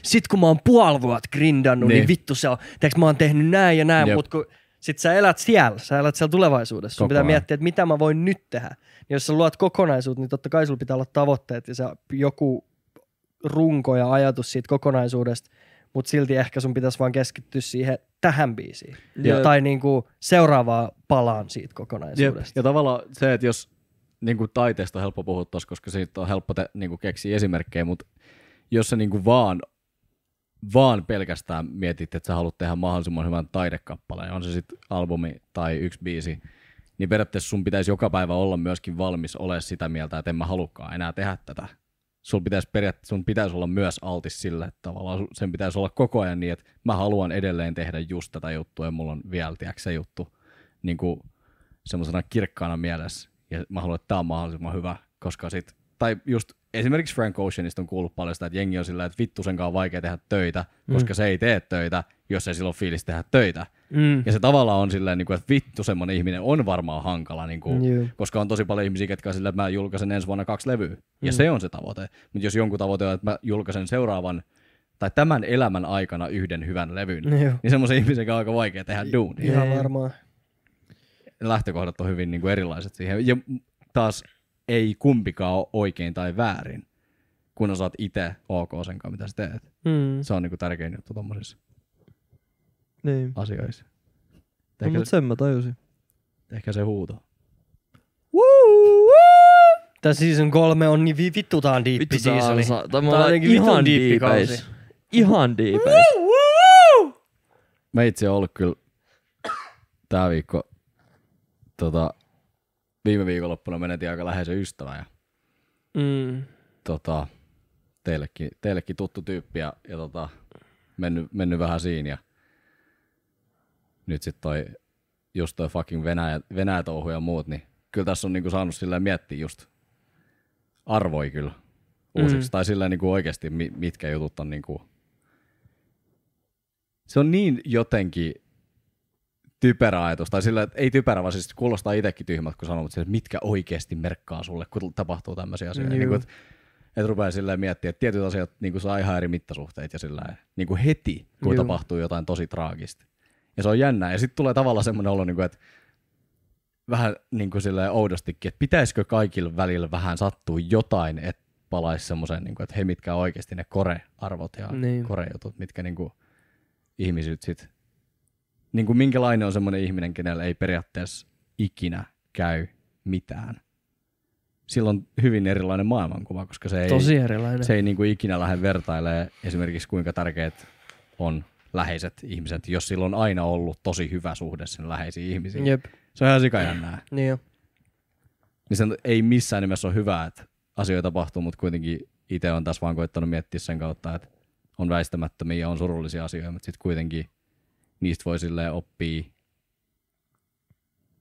Sit kun mä oon puoli vuotta grindannut, niin vittu se on, teeks mä oon tehnyt näin ja näin, mut kun sit sä elät siellä tulevaisuudessa. Sun pitää miettiä, että mitä mä voin nyt tehdä. Niin jos sä luot kokonaisuutta, niin totta kai sulla pitää olla tavoitteet ja se joku runko ja ajatus siitä kokonaisuudesta, mutta silti ehkä sun pitäisi vaan keskittyä siihen tähän biisiin. Jep. Tai niinku seuraavaan palaan siitä kokonaisuudesta. Jep. Ja tavallaan se, että jos niinku taiteesta on helppo puhua taas, koska siitä on helppo niinku keksiä esimerkkejä, mutta jos sä niinku vaan pelkästään mietit, että sä haluat tehdä mahdollisimman hyvän taidekappaleen, on se sitten albumi tai yksi biisi, niin periaatteessa sun pitäisi joka päivä olla myöskin valmis olemaan sitä mieltä, että en mä halukaan enää tehdä tätä. Sun pitäisi olla myös altis sille, että tavallaan sen pitäisi olla koko ajan niin, että mä haluan edelleen tehdä just tätä juttua ja mulla on vielä se juttu niin kuin semmoisena kirkkaana mielessä ja mä haluan, että tää on mahdollisimman hyvä, koska sit, tai just esimerkiksi Frank Oceanista on kuullut paljon sitä, että jengi on sillä, että vittu senkaan on vaikea tehdä töitä, koska se ei tee töitä, jos ei silloin fiilis tehdä töitä. Ja se tavallaan on silleen, että vittu semmoinen ihminen on varmaan hankala, koska on tosi paljon ihmisiä, jotka on silleen, että mä julkaisen ensi vuonna 2 levyä. Ja se on se tavoite. Mutta jos jonkun tavoite on, että mä julkaisen seuraavan tai tämän elämän aikana 1 hyvän levyn, niin semmoisen ihmisen on aika vaikea tehdä duunia. Ihan varmaan. Lähtökohdat on hyvin erilaiset siihen. Ja taas ei kumpikaan ole oikein tai väärin, kun osaat itse ok senkaan, mitä sä teet. Se on tärkein juttu tommosissa asioissa. No, mutta sen mä tajusin. Ehkä se huuto. Tää season 3 on niin vittutaan diippi seasoni. Tämä on ihan diippi kausi. Ihan diipeis. Mä itse oon ollut kyllä tää viikko viime viikonloppuna menetin aika läheisen ystävän ja teillekin tuttu tyyppi ja mennyt vähän siinä ja nyt sit toi fucking Venäjä touhu ja muut, niin kyllä tässä on niinku saanut silleen miettiä just arvoi kyllä uusiksi tai silleen niinku oikeesti mitkä jutut on niinku se on niin jotenkin typerä ajatus, tai sillä, että ei typerä, vaan siis kuulostaa itsekin tyhmät, kun sanoo, että mitkä oikeasti merkkaa sulle, kun tapahtuu tämmöisiä asioita. Niin että rupeaa silleen miettimään, että tietyt asiat niin saa ihan eri mittasuhteet ja sillä, niin heti, kun tapahtuu jotain tosi traagista. Ja se on jännää. Ja sitten tulee tavallaan semmoinen olo, niin kuin, että vähän niin kuin silleen oudostikin, että pitäisikö kaikilla välillä vähän sattua jotain, että palaisi semmoiseen, niin että he mitkä oikeasti ne kore-arvot ja kore-jutut, mitkä niin kuin, ihmiset sitten niin kuin minkälainen on semmoinen ihminen, kenellä ei periaatteessa ikinä käy mitään. Sillä on hyvin erilainen maailmankuva, koska se ei niin kuin ikinä lähde vertailemaan esimerkiksi kuinka tärkeät on läheiset ihmiset, jos sillä on aina ollut tosi hyvä suhde sen läheisiin ihmisiin. Jep. Se on ihan sikajännää. Niin jo. Niin sen ei missään nimessä ole hyvä, että asioita tapahtuu, mutta kuitenkin itse on taas vaan koettanut miettiä sen kautta, että on väistämättömiä ja on surullisia asioita, mutta sitten kuitenkin niistä voi silleen oppia,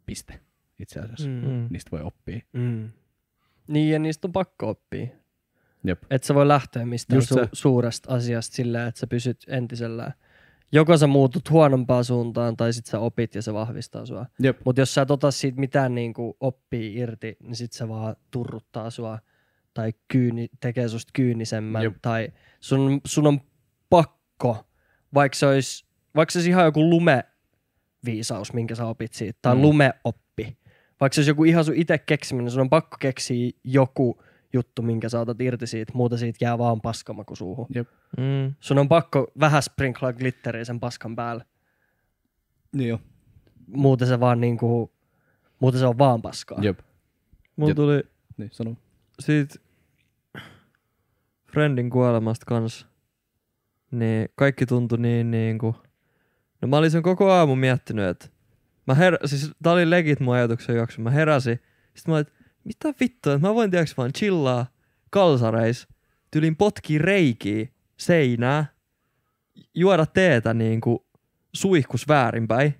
piste, itse asiassa. Niistä voi oppia. Niin, ja niistä on pakko oppia. Jep. Et sä voi lähteä mistään suuresta asiasta silleen, että sä pysyt entisellään. Joko sä muutut huonompaan suuntaan, tai sit sä opit ja se vahvistaa sua. Jep. Mut jos sä et ota siitä mitään niinku oppii irti, niin sit se vaan turruttaa sua, tai tekee susta kyynisemmän, Jep. tai sun on pakko, vaikka se olisi ihan joku lumeviisaus, minkä sä opit siitä, tai lumeoppi. Vaikka se olisi joku ihan sun itse keksiminen, sun on pakko keksiä joku juttu, minkä sä otat irti siitä, muuta siitä jää vaan paskamaku suuhun. Sun on pakko vähän sprinklaa glitteriä sen paskan päälle. Niin jo. Muuten se on vaan paskaa. Jep. Mulla tuli siitä friendin kuolemasta kanssa, niin kaikki tuntui niin kuin... No mä olin sen koko aamu miettinyt, että siis tää oli legit mun ajatuksen juoksu. Mä heräsin. Sitten mä olin, että mitä vittua, että mä voin tiiäks vaan chillaa kalsareis, tylin potki reikiä seinää, juoda teetä niinku suihkus väärinpäin.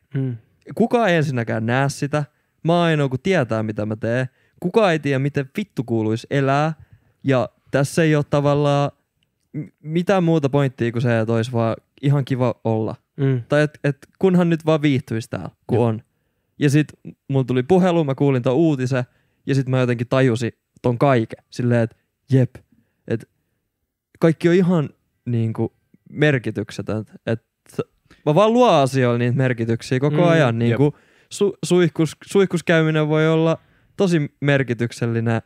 Kukaan ei ensinnäkään näe sitä. Mä oon ainoa, kun tietää, mitä mä teen. Kukaan ei tiedä, miten vittu kuuluisi elää. Ja tässä ei ole tavallaan mitään muuta pointtia kuin se, että olisi vaan ihan kiva olla. Mm. Tai että et kunhan nyt vaan viihtyisi täällä, kun on. Ja sit mulla tuli puhelu, mä kuulin ton uutisen ja sit mä jotenkin tajusin ton kaiken. Silleen, että jep, että kaikki on ihan niinku merkityksetöntä. Että mä vaan luon asioilla niitä merkityksiä koko ajan. Niinku suihkuskäyminen voi olla tosi merkityksellinen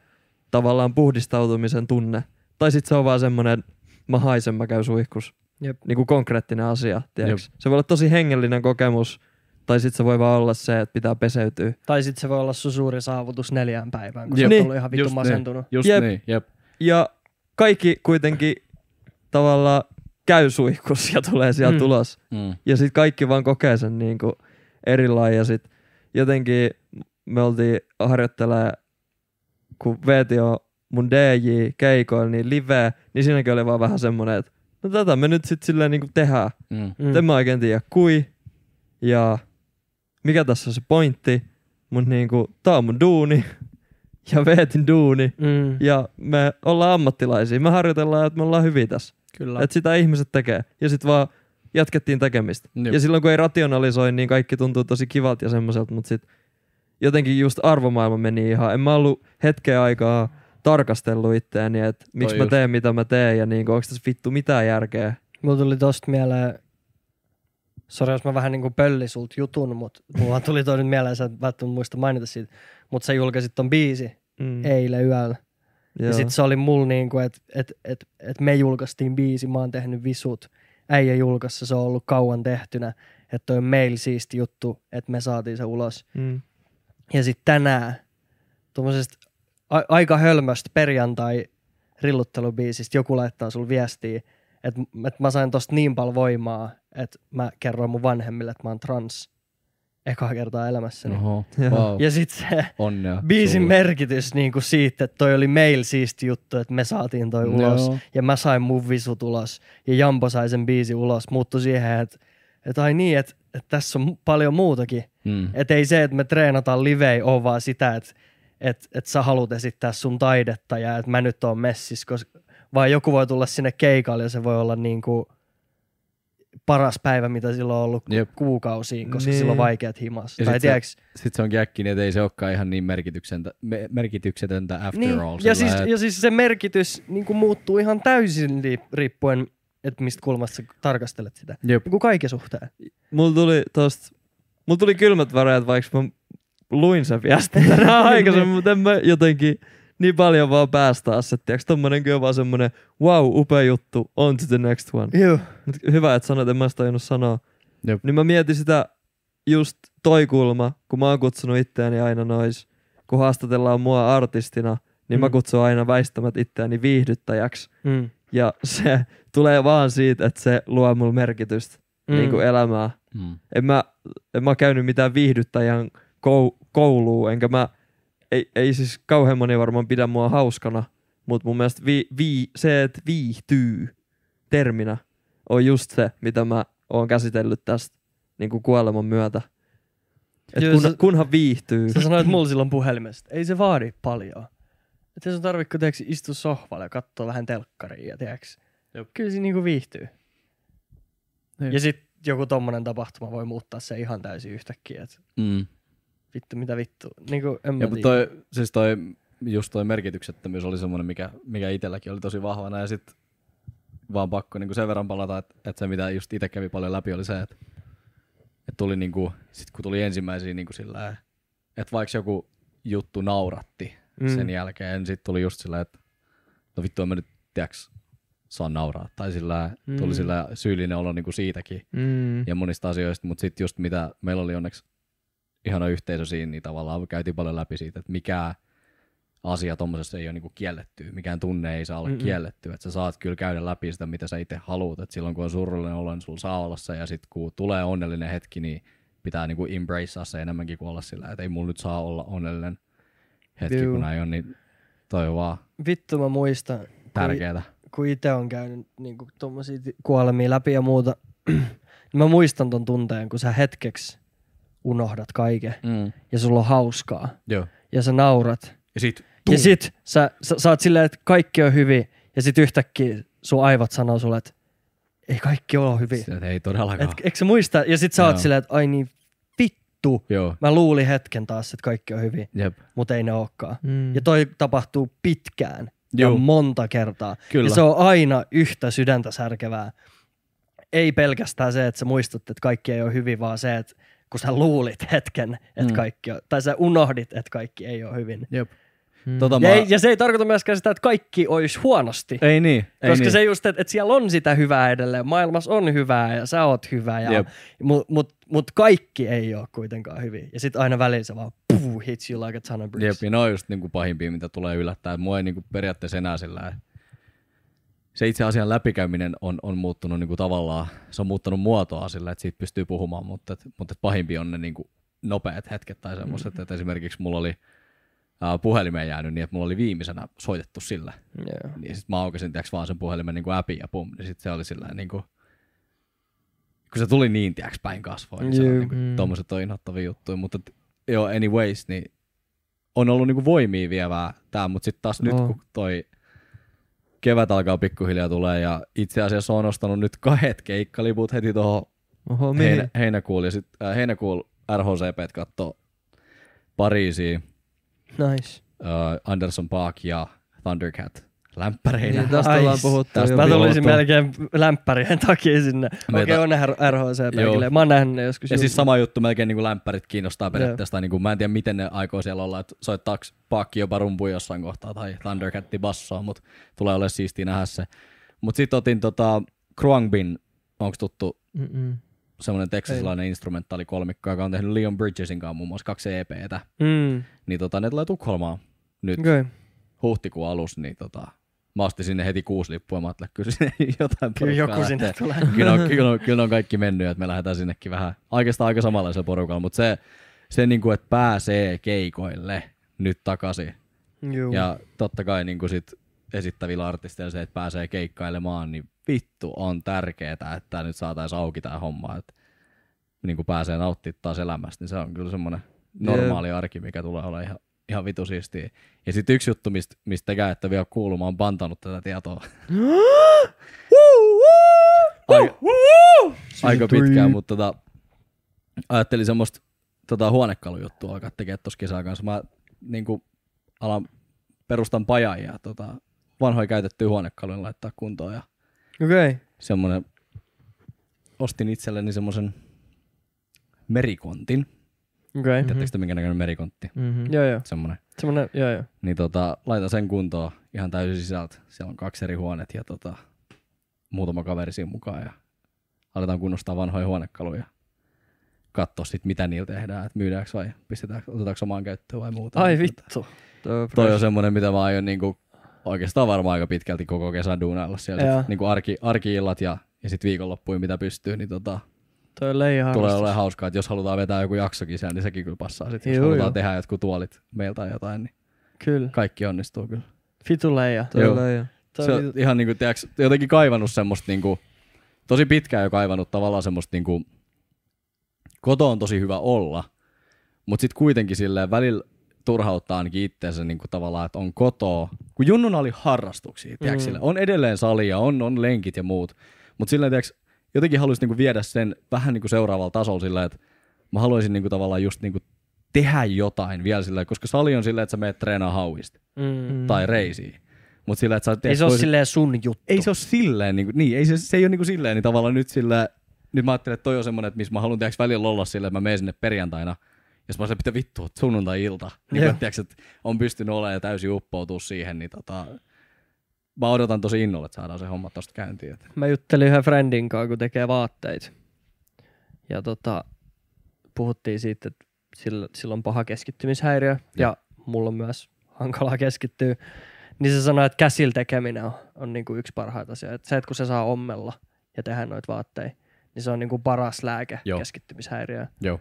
tavallaan puhdistautumisen tunne. Tai sit se on vaan semmonen, mä haisen, mä käyn suihkus. Jep. Niinku konkreettinen asia, tiedäks? Se voi olla tosi hengellinen kokemus. Tai sitten se voi vaan olla se, että pitää peseytyä. Tai sitten se voi olla sun suuri saavutus 4 päivään, kun sä oot ollut ihan vittu masentunut. Just niin. Ja kaikki kuitenkin tavallaan käy suihkus ja tulee sieltä tulos. Mm. Ja sitten kaikki vaan kokee sen niinku erilainen. Ja sitten jotenkin me oltiin harjoittelemaan, kun veti on mun DJ-keikoilla, niin liveä, niin siinäkin oli vaan vähän semmoinen, että no tätä me nyt sitten silleen niinku tehdään. En mä oikein tiedä kui. Ja mikä tässä on se pointti, mutta niinku, tää on mun duuni ja Veetin duuni ja me ollaan ammattilaisia. Me harjoitellaan, että me ollaan hyviä tässä. Kyllä. Että sitä ihmiset tekee ja sit vaan jatkettiin tekemistä. Jum. Ja silloin kun ei rationalisoi, niin kaikki tuntuu tosi kivalta ja semmoiselta, mutta sit jotenkin just arvomaailma meni ihan. En mä ollut hetkeä aikaa tarkastellut itteeni, että miksi mä teen mitä mä teen ja niinku, onks tässä vittu mitään järkeä. Mulla tuli tosta mieleen. Sori, jos mä vähän niinku pöllin sulta jutun, mutta mulla tuli toi nyt mieleen, sä et välttämättä muista mainita siitä. Mutta sä julkaisit ton biisi eilen yöllä. Joo. Ja sit se oli mulla niinku, että et me julkaistiin biisi, mä oon tehnyt visut. Äijä julkaissa, se on ollut kauan tehtynä. Että toi on meillä siisti juttu, että me saatiin se ulos. Ja sit tänään tuommoisesta aika hölmöstä perjantai-rilluttelubiisistä joku laittaa sulle viestiä, että mä sain tosta niin paljon voimaa, että mä kerroin mun vanhemmille, että mä oon trans ekaa kertaa elämässäni. Oho, wow. Ja sit se onnea, biisin sulle merkitys niinku siitä, että toi oli meillä siisti juttu, että me saatiin toi ulos. Ja mä sain mun visut ulos. Ja Jampo sai sen biisin ulos. Muuttui siihen, että ai niin, että tässä on paljon muutakin. Että ei se, että me treenataan livei, ole vaan sitä, että sä haluat esittää sun taidetta ja että mä nyt oon messis, koska vaan joku voi tulla sinne keikalle ja se voi olla niinku paras päivä, mitä silloin on ollut kuukausiin, koska silloin on vaikeat himas. Sitten se onkin äkkiä, että ei se olekaan ihan niin merkityksetöntä after all. Ja siis se merkitys niinku muuttuu ihan täysin riippuen, että mistä kulmasta tarkastelet sitä. Niin kaiken suhteen. Mulla tuli kylmät väreet, vaikka mä luin sen viestin tänään aikaisemmin, mutta en mä jotenkin niin paljon vaan päästä assettiaks. Tommonenkin on vaan semmonen wow, upea juttu, on to the next one. Hyvä, että sanoit, en mä sitä tajunnut sanoa. Niin mä mietin sitä just toi kulma, kun mä oon kutsunut itseäni aina nois, kun haastatellaan mua artistina, niin mä kutsun aina väistämättä itseäni viihdyttäjäksi. Ja se tulee vaan siitä, että se luo mulle merkitystä niinku elämää. En mä käynyt mitään viihdyttäjän koulua, enkä mä Ei siis kauhean moni varmaan pidä mua hauskana, mutta mun mielestä se, että viihtyy terminä, on just se, mitä mä oon käsitellyt tästä niin kuin kuoleman myötä. Että kunhan viihtyy. Sä sanoit mulla silloin puhelimesta, ei se vaadi paljon. Että sun tarvitko istua sohvalle ja katsoa vähän telkkaria, kyllä se niinku viihtyy. Ja sit joku tommonen tapahtuma voi muuttaa se ihan täysin yhtäkkiä, että vittu, mitä vittu. Niinku, en mä tiedä. Toi merkityksettömyys oli semmoinen, mikä itselläkin oli tosi vahvana. Ja sit vaan pakko niinku sen verran palata, että se mitä just itse kävi paljon läpi oli se, että tuli niinku, sit kun tuli ensimmäisiä niinku sillä, että vaikka joku juttu nauratti sen jälkeen, sit tuli just sillä, että no vittu en mä nyt tiiäks saa nauraa. Tai sillä tuli sillä syyllinen olo niinku siitäkin ja monista asioista. Mut sit just mitä meillä oli onneksi ihana yhteisö siinä, niin tavallaan käytiin paljon läpi siitä, että mikä asia tommosessa ei ole niinku kiellettyä, mikään tunne ei saa olla kiellettyä, että sä saat kyllä käydä läpi sitä, mitä sä itse haluut, että silloin kun on surullinen olo, niin sulla saa olla se, ja sit kun tulee onnellinen hetki, niin pitää niinku embracea se enemmänkin kuin olla sillä, että ei mulla nyt saa olla onnellinen hetki, kun ei ole, niin toi on vaan vittu mä muistan, tärkeetä. Kun itse on käynyt niinku tommosia kuolemia läpi ja muuta, niin mä muistan ton tunteen, kun sä hetkeksi unohdat kaiken. Mm. Ja sulla on hauskaa. Joo. Ja sä naurat. Ja sit sä oot silleen, että kaikki on hyvin. Ja sit yhtäkkiä sun aivot sanoo sulle, että ei kaikki ole hyvin. Sitä ei todellakaan. Eikö sä muista? Ja sit sä oot silleen, että ai niin vittu. Joo. Mä luulin hetken taas, että kaikki on hyvin. Jep. Mut ei ne olekaan. Mm. Ja toi tapahtuu pitkään. Joo. Ja monta kertaa. Kyllä. Ja se on aina yhtä sydäntä särkevää. Ei pelkästään se, että sä muistut, että kaikki ei ole hyvin, vaan se, että kun sä luulit hetken, että kaikki on, tai sä unohdit, että kaikki ei ole hyvin. Jep. Mm. Ja se ei tarkoita myöskään sitä, että kaikki olisi huonosti. Ei niin. Koska se just, että siellä on sitä hyvää edelleen, maailmassa on hyvää ja sä oot hyvä, mutta kaikki ei ole kuitenkaan hyvin. Ja sit aina välillä se vaan hits you like a ton of bricks. Jep, ja ne on just niinku pahimpia, mitä tulee yllättää. Mua ei niinku periaatteessa enää sillä. Se itse asian läpikäyminen on muuttunut niinku tavallaan, se on muuttanut muotoa sillä, että siitä pystyy puhumaan, mutta pahimpia on ne niinku nopeat hetket tai semmoiset, että esimerkiksi mulla oli puhelimeen jäänyt niin, että mulla oli viimeisenä soitettu sillä. Yeah. Niin sit mä aukasin tiiäks vaan sen puhelimen niinku appin ja pum, niin sit se oli sillä niinku, kun se tuli niin tiiäks päin kasvoin, niin se on niinku tommoset on inhottavia juttuja, mutta joo, anyways, niin on ollut niinku voimia vievää tää, mut sit taas nyt kun toi kevät alkaa pikkuhiljaa tulee ja itse asiassa on ostanut nyt 2 keikkaliput heti tuohon heinäkuulle ja sitten heinäkuulle RHCP kattoo Pariisiin. Nice. Anderson Park ja Thundercat lämpäreinä. Niin, tästä ollaan puhuttu. Mä tulisin melkein lämpärien takia sinne. Okei, on RHCP. Mä oon nähnyt ne joskus. Ja siis sama juttu, melkein niin lämpärit kiinnostaa periaatteessa. Niin mä en tiedä, miten ne aikoo siellä olla. Soittaako Parkki jopa rumpuja jossain kohtaa tai Thundercatti bassoa, mutta tulee olemaan siistiä nähdä se. Mutta sit otin Kruangbin, onks tuttu? Mm-mm. Semmoinen teksasilainen instrumentaalikolmikko, joka on tehnyt Leon Bridgesin kanssa muun muassa 2 EP:tä. Mm. Niin ne tulee Tukholmaan nyt. Okay. Huhtikuun alussa, niin mä ostin sinne heti 6 lippua, mä ajattelin, kyllä sinne jotain porukkaa. Joku sinne tulee. Kyllä on kaikki mennyt, että me lähdetään sinnekin vähän, oikeastaan aika samanlaisella porukalla, mutta se niinku, että pääsee keikoille nyt takaisin. Juu. Ja totta kai niinku sit esittävillä artisteilla se, että pääsee keikkailemaan, niin vittu on tärkeetä, että nyt saataisiin auki tää homma, että niinku pääsee nauttimaan taas elämästä, niin se on kyllä semmonen normaali arki, mikä tulee olla ihan vitu siistiä. Ja sitten yksi juttu, mistä tekää, että vielä kuuluu, mä oon pantanut tätä tietoa. Aika pitkään, mutta ajattelin semmoista huonekalujuttua alkaa tekemään tossa kesän kanssa. Mä niinku perustan pajan ja vanhoja käytettyä huonekaluja laittaa kuntoon. Ja semmonen, ostin itselleni semmosen merikontin. Okay. Tiedättekö sitä, minkä näköinen merikontti? Mm-hmm. Joo. Semmoinen, joo. Niin laita sen kuntoon ihan täysin sisältä. Siellä on 2 eri huoneet ja muutama kaveri siinä mukaan. Ja aletaan kunnostaa vanhoja huonekaluja. Katsoa sit, mitä niillä tehdään. Että myydäänkö vai pistetäänkö, otetaanko omaan käyttöön vai muuta. Ai vittu. Toi on semmonen, mitä mä aion niinku, oikeastaan varmaan aika pitkälti koko kesän duunailla siellä. Niinku arki-illat ja sit viikonloppuihin, mitä pystyy, niin tulee olemaan hauskaa, että jos halutaan vetää joku jaksokin siellä, niin sekin kyllä passaa. Sitten jos halutaan tehdä jotkut tuolit meiltä tai jotain, niin kyllä kaikki onnistuu kyllä. Fitu leija. Se on ihan niinku, tiiäks, jotenkin kaivannut semmoista, niinku, tosi pitkään jo kaivannut tavallaan semmoista, niinku, koto on tosi hyvä olla, mutta sitten kuitenkin silleen välillä turhauttaa ainakin itseänsä niinku, tavallaan, että on kotoa. Kun junnuna oli harrastuksia, tiiäks, sille, on edelleen salia, on lenkit ja muut, mutta silleen, tiiäks, jotenkin haluaisin niinku viedä sen vähän niinku seuraavalla tasolla sillä, että mä haluaisin niinku tavallaan just niinku tehdä jotain vielä sillä, koska sali on sillä, että sä menet treenaa hauista tai reisiin. Mut sillä, että ei se ole silleen sun juttu. Ei se ole silleen, niinku, niin, se ei ole niinku silleen, niin tavallaan nyt sillä, nyt mä ajattelen, että toi on semmonen, että missä mä haluan tiiäks välillä olla sillä, että mä menen sinne perjantaina, ja mä sanoin, että vittu, sunnuntai-ilta. Niin, tiiäks, että on pystynyt olemaan ja täysin uppoutua siihen, niin mä odotan tosi innolla, että saadaan se homma tosta käyntiin. Mä juttelin yhden friendin kanssa, kun tekee vaatteita. Ja puhuttiin siitä, että sillä on paha keskittymishäiriö. Ja mulla on myös hankalaa keskittyä. Niin se sanoi, että käsillä tekeminen on niinku yksi parhaita asioita. Et se, että kun se saa ommella ja tehdä noita vaatteita, niin se on niinku paras lääke keskittymishäiriöön. Joo.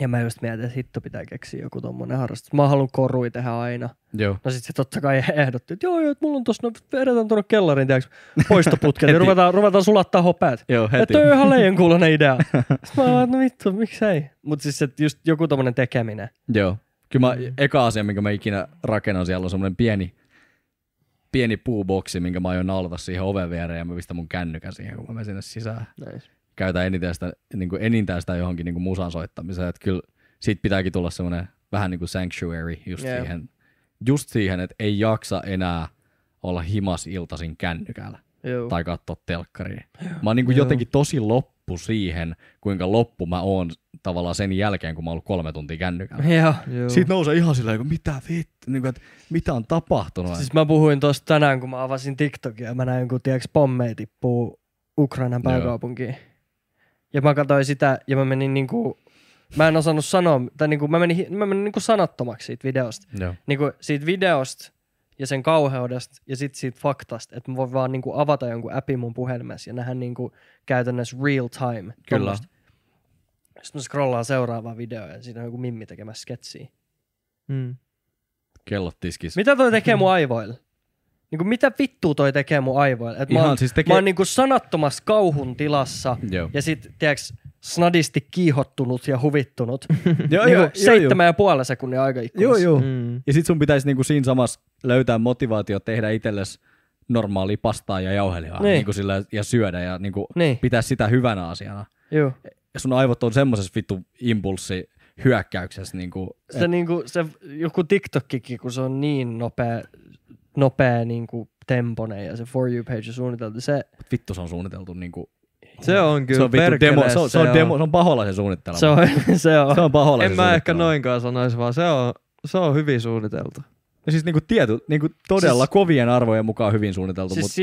Ja mä just mietin, että hitto pitää keksiä joku tommonen harrastus. Mä haluan korui tehdä aina. Joo. No sit se totta kai ehdotti, että joo, mulla on tossa, no vedetään tuonne kellarin tiiäks poistoputket ja ruvetaan sulattaa hopeat. Joo, heti. Että toi on ihan leijankuulonen idea. Sitten mä oon, no vittu, miksei. Mut siis se just joku tommonen tekeminen. Joo. Kyllä mä, eka asia, minkä mä ikinä rakennan siellä on semmonen pieni puuboksi, minkä mä aion alta siihen oven viereen ja mä pistän mun kännykän siihen, kun mä menen sinne sisään. Nice. Käytän enintään sitä johonkin niin kuin musan soittamiseen, että kyllä siitä pitääkin tulla semmoinen vähän niin kuin sanctuary just siihen, että ei jaksa enää olla himas iltaisin kännykällä tai katsoa telkkaria. Mä oon niin kuin jotenkin tosi loppu siihen, kuinka loppu mä oon tavallaan sen jälkeen, kun mä oon ollut 3 tuntia kännykällä. Siitä nousee ihan silleen, että mitä vittu, niin kuin, että mitä on tapahtunut. Siis mä puhuin tuossa tänään, kun mä avasin TikTokia, mä näin, kun tiiäks pommeja tippuu Ukrainan pääkaupunkiin. Ja mä katsoin sitä ja mä menin niinku, mä en osannut sanoa, tai niinku mä menin niinku sanattomaksi siitä videosta. Joo. Niinku siitä videosta ja sen kauheudesta ja sit siitä faktasta, että mä voin vaan niinku avata jonkun appin mun puhelimessa ja nähdä niinku käytännössä real time. Kyllä. Sitten mä scrollaan seuraavaa videoa ja siinä on joku mimmi tekemässä sketsiä. Mm. Kellot tiskis. Mitä toi tekee mun aivoille? Niinku mitä vittua toi tekee mun aivoille? Et mä oon niinku sanattomassa kauhun tilassa ja sit tiiäks snadisti kiihottunut ja huvittunut. Niinku 7,5 sekunnin aikaikkunassa. Joo. Mm. Ja sit sun pitäis niinku siinä samassa löytää motivaatio tehdä itsellesi normaalia pastaa ja jauhelijaa niinku sillä, ja syödä ja niinku pitää sitä hyvänä asiana. Joo. Ja sun aivot on semmosessa vittu impulssi hyökkäyksessä. Niinku, se joku TikTokkikin, kun se on niin nopea niinku temponen ja se For You-page on suunniteltu. Mut vittu se on suunniteltu niinku. Se on kyllä perkele. Se on paholaisen suunnittelema. Se on paholaisen suunnittelema. En mä ehkä noinkaan sanoisi, vaan se on hyvin suunniteltu. Ja siis niinku tietyt, niinku todella siis, kovien arvojen mukaan hyvin suunniteltu. Siis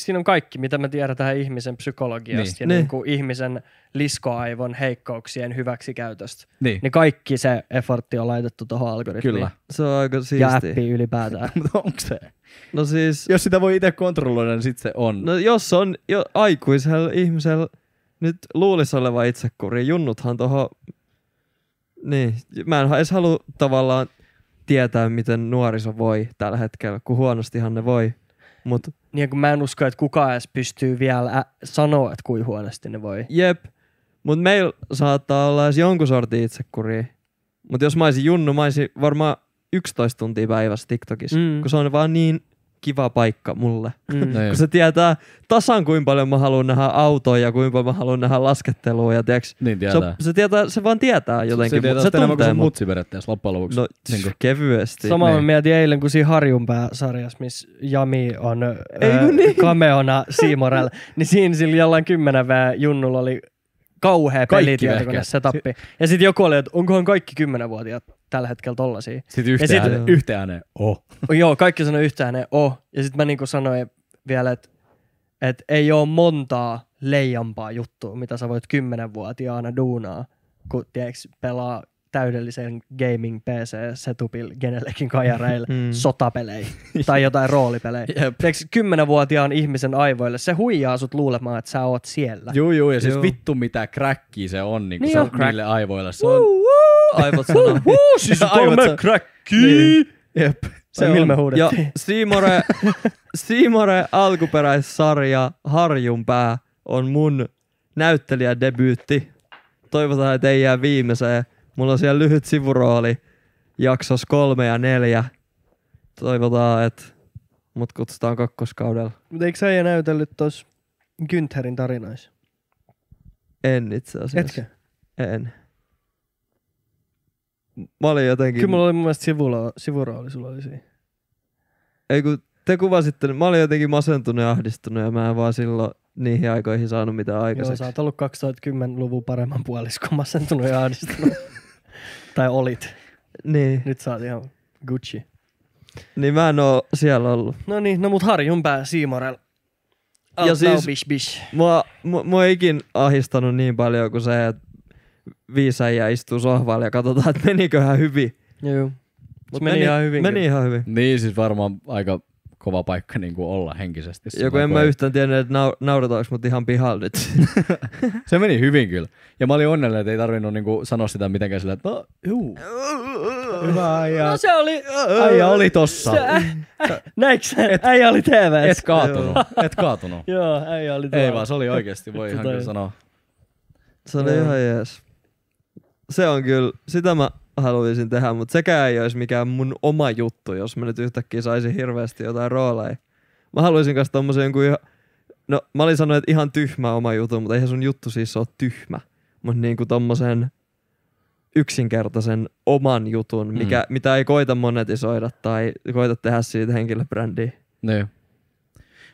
siinä on kaikki, mitä me tiedetään ihmisen psykologiasta ja niinku ihmisen liskoaivon heikkouksien hyväksikäytöstä. Niin kaikki se effortti on laitettu tuohon algoritmiin. Kyllä. Se on aika siistiä. Ja appi ylipäätään. Mutta onko se? No siis, jos sitä voi itse kontrolloida, niin sit se on. No jos on aikuisella ihmisellä nyt luulisi oleva itsekuri, junnuthan tuohon. Niin, mä en edes halua tavallaan tietää, miten nuoriso voi tällä hetkellä, kun huonostihan ne voi. Niin kun mä en usko, että kukaan edes pystyy vielä sanoa, että kuin huonosti ne voi. Jep, mutta meillä saattaa olla edes jonkun sortin itsekuria. Mutta jos mä olisin junnu, mä olisin varmaan 11 tuntia päivässä TikTokissa, kun se on vaan niin kiva paikka mulle. Kun se tietää tasan, kuinka paljon mä haluan nähdä autoja ja kuinka paljon mä haluan nähdä laskettelua. Ja tiiäks, niin tietää. Se vaan tietää jotenkin. Se tietää enemmän kuin mutsi periaatteessa loppujen lopuksi. No kevyesti. Samaa mä mietin eilen, kun siinä Harjunpää-sarjassa, missä Jami on kameona Siimorella, niin siinä sillä jollain 10V junnulla oli kauhea pelitietokone setappi. Ja sit joku oli, että onkohan kaikki 10-vuotiaat tällä hetkellä tollasia. Sitten yhteen ääneen Joo, kaikki sanoi yhteen ääneen Ja sit mä niinku sanoin vielä, että ei oo montaa leijampaa juttua, mitä sä voit 10-vuotiaana duunaa, kun tiiäks pelaa täydellisen gaming PC-setupil genellekin kajareille sotapelejä tai jotain roolipelejä. Tiiäks 10-vuotiaan ihmisen aivoille, se huijaa sut luulemaan, että sä oot siellä. Joo, ja siis vittu mitä crackia se on niinku niille aivoille. Se on aivot sanoo. Siis kolme crackia! Jep. Se on. Ja Siimore alkuperäissarja Harjunpää on mun näyttelijädebyytti. Toivotaan, että ei jää viimeiseen. Mulla on siellä lyhyt sivurooli jaksos 3 ja 4. Toivotaan, että mut kutsutaan kakkoskaudella. Mutta eikö sä näytellyt tossa Güntherin tarinoissa? En itse asiassa. Etkö? En. Mä olin jotenkin. Kyllä mulla oli mun mielestä sivurooli sulla oli siinä. Ei kun te kuvasitte, mä olin jotenkin masentunut ja ahdistunut ja mä en vaan silloin niihin aikoihin saanut mitään aikaiseksi. Joo, sä oot ollut 2010-luvun paremman puoliskon masentunut ja ahdistunut. Tai olit. Niin. Nyt sä oot ihan Gucci. Niin mä en oo siellä ollut. No niin, mut Harjunpää Siimorella. Ja siis bish. Mua ei ikin ahdistanut niin paljon kuin se, että 5 äijää istuu sohvalle ja katsotaan, että meniköhän hyvin. Joo. Meni ihan hyvin. Niin siis varmaan aika kova paikka niin kuin olla henkisesti. Joku en mä yhtään tiennyt, että naurataanko mut ihan pihalle nyt. Se meni hyvin kyllä. Ja mä olin onnellinen, että ei tarvinnut niin kuin sanoa sitä mitenkään sillä, että no juu. Hyvä äijä. No se oli. Äijä oli tossa. Näikö sä? Äijä oli TV:ssä. Et kaatunut. Joo, äijä oli TV:ssä. Ei vaan, se oli oikeesti, voi ihan kyllä sanoa. Se oli ihan jees. Se on kyllä, sitä mä haluaisin tehdä, mutta sekään ei olisi mikään mun oma juttu, jos mä nyt yhtäkkiä saisin hirveästi jotain rooleja. Mä haluaisin kanssa tommosen jonkun ihan, no mä olin sanonut, että ihan tyhmä oma juttu, mutta eihän sun juttu siis ole tyhmä. Mutta niinku tommosen yksinkertaisen oman jutun, mikä, mitä ei koita monetisoida tai koita tehdä siitä henkilöbrändiä. No joo.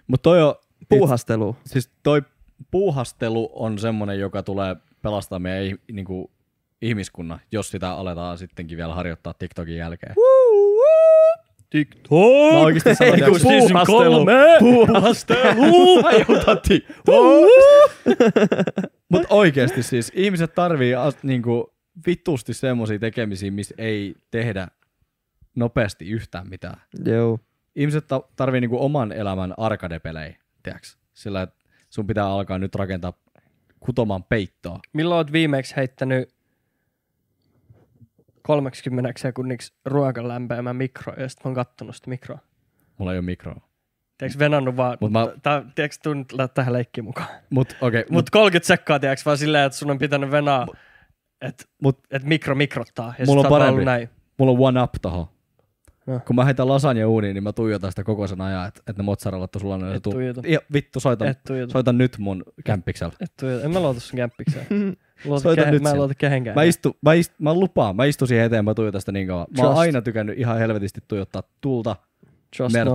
Mut toi on puuhastelu. Siis toi puuhastelu on semmonen, joka tulee pelastaa meidän niinku ihmiskunnan, jos sitä aletaan sittenkin vielä harjoittaa TikTokin jälkeen. TikTok! Mä oikeesti sanoin, että puuhastelu! Hajuta TikTok! Mut oikeesti siis, ihmiset tarvii niinku vittusti semmosia tekemisiä, missä ei tehdä nopeasti yhtään mitään. Joo. Ihmiset tarvii niinku oman elämän arcade-pelejä, tiiäks? Sillä, että sun pitää alkaa nyt rakentaa kutomaan peittoa. Milloin oot viimeksi heittänyt 30 sekunniksi ruokan lämpeämään mikroa, ja sit mä oon kattonut sitä mikroa. Mulla ei oo mikroa. Tiedätkö venannut vaan, tiedätkö tuun tähän leikkiin mukaan. Mut 30 sekkaa tiedätkö vaan silleen, että sun on pitänyt venaa, että et mikro mikrottaa. Ja mulla on parempi. Mulla on one up tohon. No. Kun mä heitän lasagna uuniin, niin mä tuijotan sitä koko sen ajan, että ne mozzarellat on sulla noin. Vittu, soitan nyt mun kämppiksellä. Et tuijota. En mä luota sun kämppiksellä. Mä luota kehenkään. Mä lupaan. Mä istu siihen eteen, mä tuijotan sitä niin kauan. Mä oon aina tykännyt ihan helvetisti tuijottaa tulta.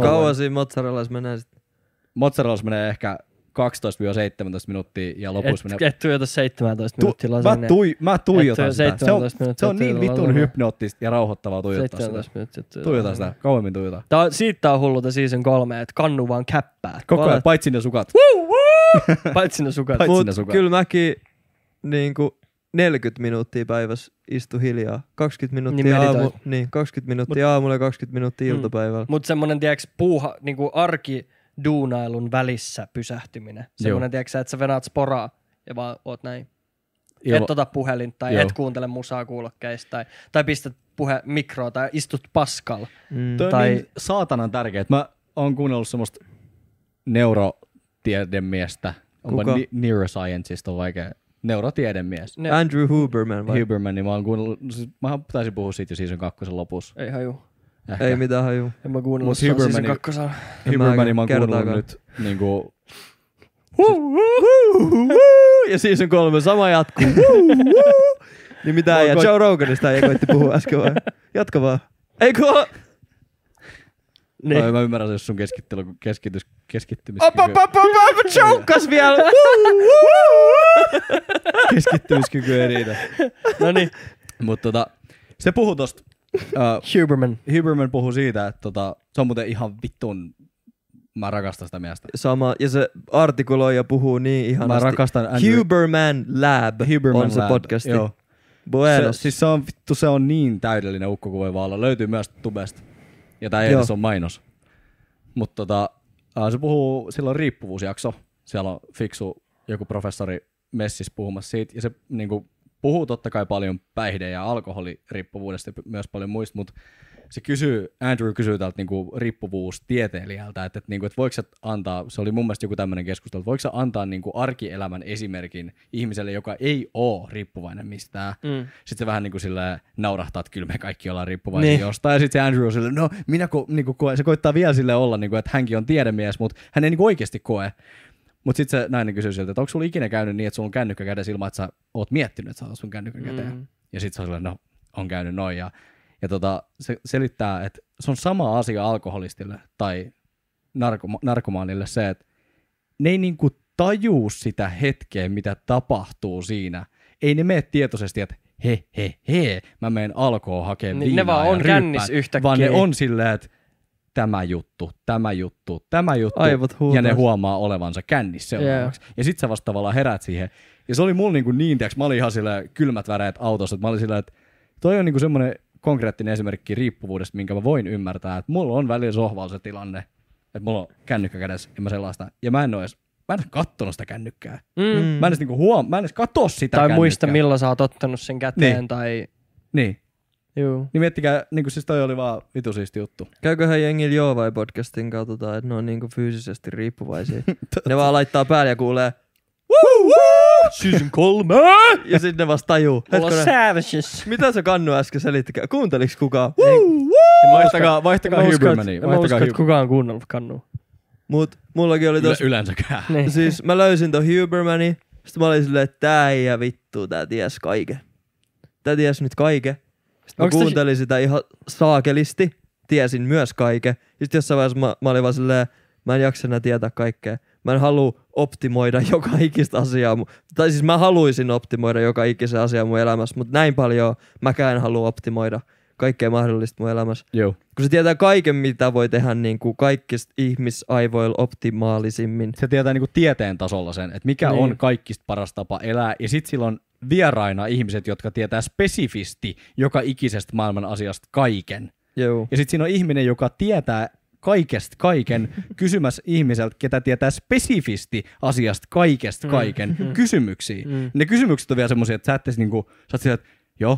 Kauan siinä mozzarellassa menee sitten? Mozzarellassa menee ehkä 12-17 minuuttia ja lopussa menee... Et tuijota 17 minuuttia lasagna. Mä tuijotan sitä. Se on niin vitun hypnoottista ja rauhoittavaa tuijottaa sitä. Tuijotan sitä. Kauemmin tuijotaan. Siitä on hulluta season 3, että kannu vaan käppää. Koko ajan paitsi ne sukat. Paitsi ne sukat. Kyllä mäkin... Niin kuin 40 minuuttia päivässä istu hiljaa. 20 minuuttia, niin 20 minuuttia aamulla ja 20 minuuttia iltapäivällä. Mutta semmoinen, tiedätkö, puuha, niin kuin arkiduunailun välissä pysähtyminen. Semmoinen, tiedätkö, että sä venaat sporaa ja vaan oot näin. Et ota puhelin tai et kuuntele musaa kuulokkeista tai pistät mikroa tai istut paskalla. Toi on niin saatanan tärkeä. Mä oon kuunnellut semmoista neurotiedemiestä. Onpa neuroscientista on vaikea. Neurotiedemies. Andrew Huberman vai? Huberman, niin mä oon kuunnellut, siis mähän taisin puhua siitä jo season 2 lopussa. Ei haju. Ehkä. Ei mitään haju. En mä kuunnellut season 2. Hubermanin mä oon kuunnellut nyt niinku... Ja season 3 sama jatkuu. Niin mitään jää. Joe Roganista ei koitti puhua äsken vai? Jatka vaan. Eikö? Niin. Mä ymmärrän, jos sun keskittymiskyky... Chokas vielä! Keskittymiskyky ei riitä. Noniin. Mut se puhuu tosta. Huberman puhuu siitä, että se on muuten ihan vittun... Mä rakastan sitä miestä. Sama, ja se artikuloi ja puhuu niin ihanasti. Mä rakastan Andrew... Huberman Lab on se podcasti. Joo. Siis se on niin täydellinen ukko kuin voi vaan olla. Löytyy myös tubesta. Ja tää ei edes ole mainos. Mutta se puhuu, sillä on riippuvuusjakso. Siellä on fiksu joku professori messissä puhumassa siitä. Ja se niinku, puhuu totta kai paljon päihde- ja alkoholiriippuvuudesta ja myös paljon muista. Mutta se Andrew kysyy tältä niinku, riippuvuustieteilijältä, että niinku, et voiko sä antaa, se oli mun mielestä joku tämmöinen keskustelu, että voiko sä antaa niinku, arkielämän esimerkin ihmiselle, joka ei ole riippuvainen mistään. Sitten se vähän niinku, sillä naurahtaa, että kyllä me kaikki ollaan riippuvaisia jostain. Ja sitten se Andrew on silleen, no minä niinku, se koittaa vielä sille olla, niinku, että hänkin on tiedemies, mutta hän ei niinku, oikeasti koe. Mutta sitten se nainen kysyy siltä, että onko sulla ikinä käynyt niin, että sulla on kännykkä kädessä ilman, että sä oot miettinyt, että sä oot sun kännykkä käteen. Ja sitten se on silleen, no on käynyt noin. Ja se selittää, että se on sama asia alkoholistille tai narkomaanille se, että ne ei niinku tajuu sitä hetkeä, mitä tapahtuu siinä. Ei ne mene tietoisesti, että he, mä menen alkoon hakemaan viinaa ja ne vaan on kännis yhtäkkiä. Vaan ne on silleen, että tämä juttu. Ja ne huomaa olevansa kännissä seuraavaksi. Yeah. Ja sit sä vasta tavallaan herät siihen. Ja se oli mulla niin tiiäks, mä olin ihan silleen kylmät väreet autossa, että mä olin silleen, että toi on niinku semmonen konkreettinen esimerkki riippuvuudesta, minkä mä voin ymmärtää, että mulla on välillä sohvalla se tilanne, että mulla on kännykkä kädessä, en mä sellaista. Ja mä en ole edes, mä en edes kattonut sitä kännykkää. Mm. Mä en edes, niinku mä en edes katso sitä tai kännykkää. Tai muista, milloin sä oot ottanut sen käteen. Niin. Tai... Niin. Juu. Niin miettikää, niinku siis toi oli vaan vitu siisti juttu. Käyköhän jengillä joo vai podcastin katsotaan, että ne on niinku fyysisesti riippuvaisia. Ne vaan laittaa päälle ja kuulee woo woo! Season 3! Ja sitten ne vasta tajuu. Mulla savages. Mitä se Kannu äsken selittikään? Kuunteliks kukaan? Vaihtakaa Hubermania. Mä uskon, että kukaan on kuunnellut Kannua. Mut mullakin oli tos... Yleensäkään. Niin. Siis mä löysin ton Hubermania. Sitten mä olin silleen, että tää ei jää vittu, tää ties kaiken. Tää ties nyt kaiken. Sitten mä kuuntelin sitä ihan saakelisti. Tiesin myös kaiken. Sitten jossain vaiheessa mä olin vaan silleen, mä en jaksa enää tietää kaikkea. Mä en haluu optimoida joka ikistä asiaa. Tai siis mä haluisin optimoida joka ikisen asiaa mun elämässä, mutta näin paljon mäkään en halua optimoida kaikkea mahdollista mun elämässä. Joo. Kun se tietää kaiken, mitä voi tehdä niin kuin kaikista ihmisaivoilla optimaalisimmin. Se tietää niin kuin tieteen tasolla sen, että mikä niin on kaikista paras tapa elää. Ja sit silloin vieraina ihmiset, jotka tietää spesifisti joka ikisestä maailman asiasta kaiken. Joo. Ja sit siinä on ihminen, joka tietää kaikesta kaiken, kysymässä ihmiseltä, ketä tietää spesifisti asiasta kaikesta kaiken, kysymyksiä. Ne kysymykset on vielä semmoisia, että sä etteis niinku, sä oot sillä, että joo,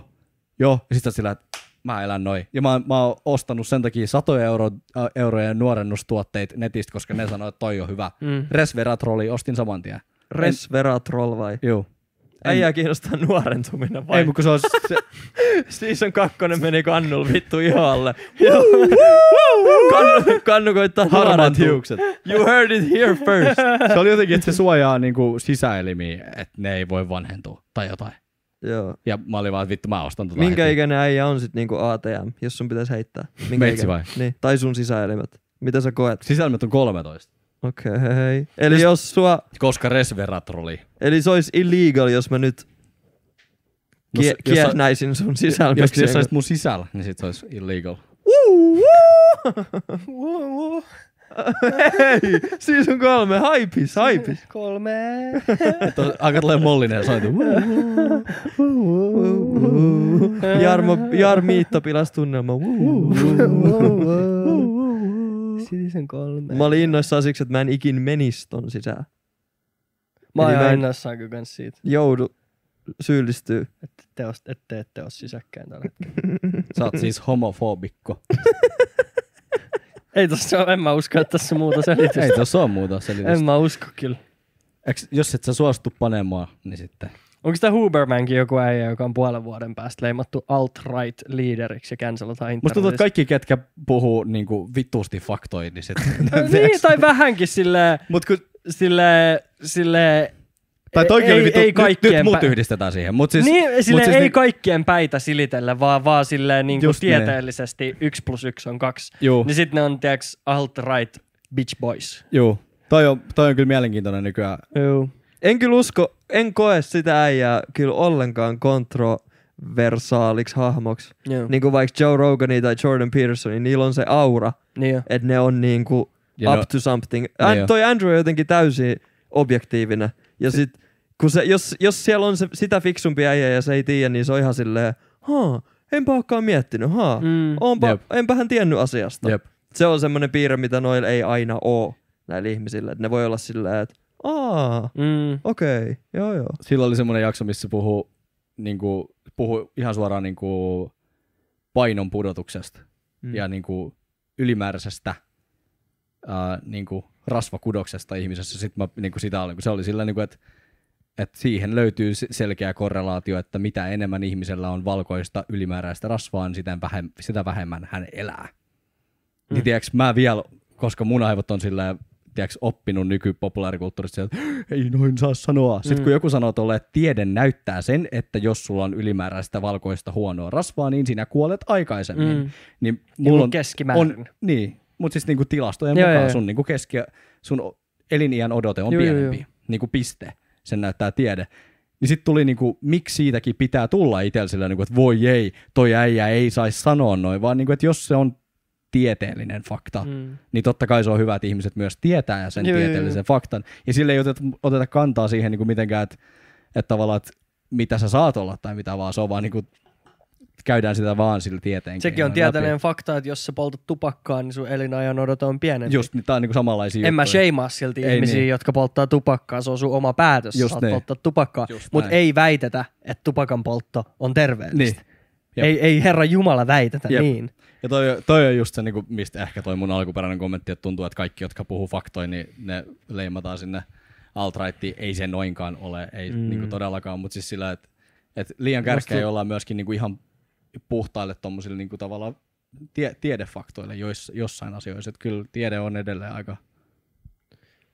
ja sit sä oot sillä, että mä elän noin. Ja mä oon ostanut sen takia 100 euroja nuorennustuotteita netistä, koska ne sanoo, että toi on hyvä. Resveratrolli ostin saman tien. Resveratrol vai? Joo. Äijää kiinnostaa nuorentuminen vai? Ei, mutta kun se on... Season 2 meni Kannulla vittu ihalle. Kannu koittaa harmaat hiukset. You heard it here first. Se oli jotenkin, että se suojaa niinku sisäelimiä, että ne ei voi vanhentua tai jotain. Joo. Ja mä olin vaan, että vittu mä ostan tota. Minkä ikäinen äijä on sit niinku ATM, jos sun pitäisi heittää? Meitsi vai? Niin. Tai sun sisäelimet. Mitä sä koet? Sisäelimet on 13. Okei. Okay. Eli jos sua... Koska resveratroli. Eli se olisi illegal, jos mä nyt kiehnäisin sun sisällä. Jos sä olisit mun sisällä, niin sit se olisi illegal. Hei! Season 3, haipis. 3. Alkaa tulee mollinen sointu. Jarmiitto pilas tunnelma. Mä olin innoissaan siksi, että mä en ikin menisi ton sisään. Mä oon ihan innoissaan kyllä kans siitä. Joudu syyllistyy. Ette ette oo sisäkkäin tällä hetkellä. Sä oot siis homofobikko. Ei tossa oo, en mä usko, että tässä on muuta selitystä. Ei tossa oo muuta selitystä. En mä usko kyllä. Jos et sä suostu panemaan, niin sitten... Onko tämä Hubermankin joku äijä, joka on 5 vuoden päästä leimattu alt-right-liideriksi ja cancelataan internetissä? Musta tuntuu, että kaikki, ketkä puhuu niinku vittuusti faktoihin, niin sitten... niin, tai vähänkin silleen... Mut kun... Silleen... Tai toikin oli vittu, nyt muut yhdistetään siihen. Mut siis, niin, silleen siis ei niin... kaikkien päitä silitellä, vaan silleen niinku tieteellisesti ne. 1 + 1 on 2. Juu. Niin sit ne on, tiiäks, alt-right bitch boys. Juu. Toi on kyllä mielenkiintoinen nykyään. Juu. En kyllä usko, en koe sitä äijää kyllä ollenkaan kontroversaaliksi hahmoksi. Yeah. Niin kuin vaikka Joe Rogani tai Jordan Petersoni, niillä on se aura, yeah, että ne on niin kuin up to something. Toi Andrew on jotenkin täysin objektiivinen. Ja sit, kun se, jos siellä on se, sitä fiksumpi äijä ja se ei tiedä, niin se on ihan silleen, enpä olekaan miettinyt, enpähän tiennyt asiasta. Yep. Se on semmoinen piirre, mitä noilla ei aina ole näillä ihmisillä. Et ne voi olla silleen, että okei. Joo. Silloin oli semmoinen jakso, missä puhui ihan suoraan niinku painon pudotuksesta ja niinku ylimääräisestä niinku rasvakudoksesta ihmisessä. Sitten mä niinku sitä olin, kun se oli sillä niinku, että siihen löytyy selkeä korrelaatio, että mitä enemmän ihmisellä on valkoista ylimääräistä rasvaa, niin sitä vähemmän hän elää. Niin tiiäks, mä vielä, koska mun aivot on silleen, tiedätkö, oppinut nykypopulaarikulttuurista, että ei noin saa sanoa. Sitten kun joku sanoo tuolle, että tiede näyttää sen, että jos sulla on ylimääräistä valkoista huonoa rasvaa, niin sinä kuolet aikaisemmin. Niin mulla on keskimäärin. Niin, mutta siis niinku tilastojen mukaan sun, niinku sun eliniän odote on pienempi. Niinku piste. Sen näyttää tiede. Niin sitten tuli niinku, miksi siitäkin pitää tulla itsellä sillä, niinku, että voi ei, toi äijä ei saisi sanoa noin, vaan niinku, että jos se on tieteellinen fakta, niin totta kai se on hyvä, että ihmiset myös tietää sen tieteellisen faktan. Ja sille ei oteta kantaa siihen niin kuin mitenkään, että tavallaan, että mitä sä saat olla tai mitä vaan, se on vaan niin kuin käydään sitä vaan sillä tietenkin. Sekin on tietäinen fakta, että jos sä poltat tupakkaa, niin sun elinajan odota on pienempi. Just, niin tää on niinku samanlaisia juttuja. En mä sheimaa silti ihmisiä, niin, jotka polttaa tupakkaa. Se on sun oma päätös, sä saat polttaa tupakkaa. Mutta ei väitetä, että tupakan poltto on terveellistä. Niin. Ei Herra Jumala väitetä niin. Ja toi on just se, niinku, mistä ehkä toi mun alkuperäinen kommentti, että tuntuu, että kaikki, jotka puhuu faktoja, niin ne leimataan sinne alt-rightiin. Ei se noinkaan ole, ei niinku todellakaan, mutta siis sillä, että liian kärkeä ollaan myöskin niinku ihan puhtaille tommosille niinku tavallaan tiedefaktoille jossain asioissa. Et kyllä tiede on edelleen aika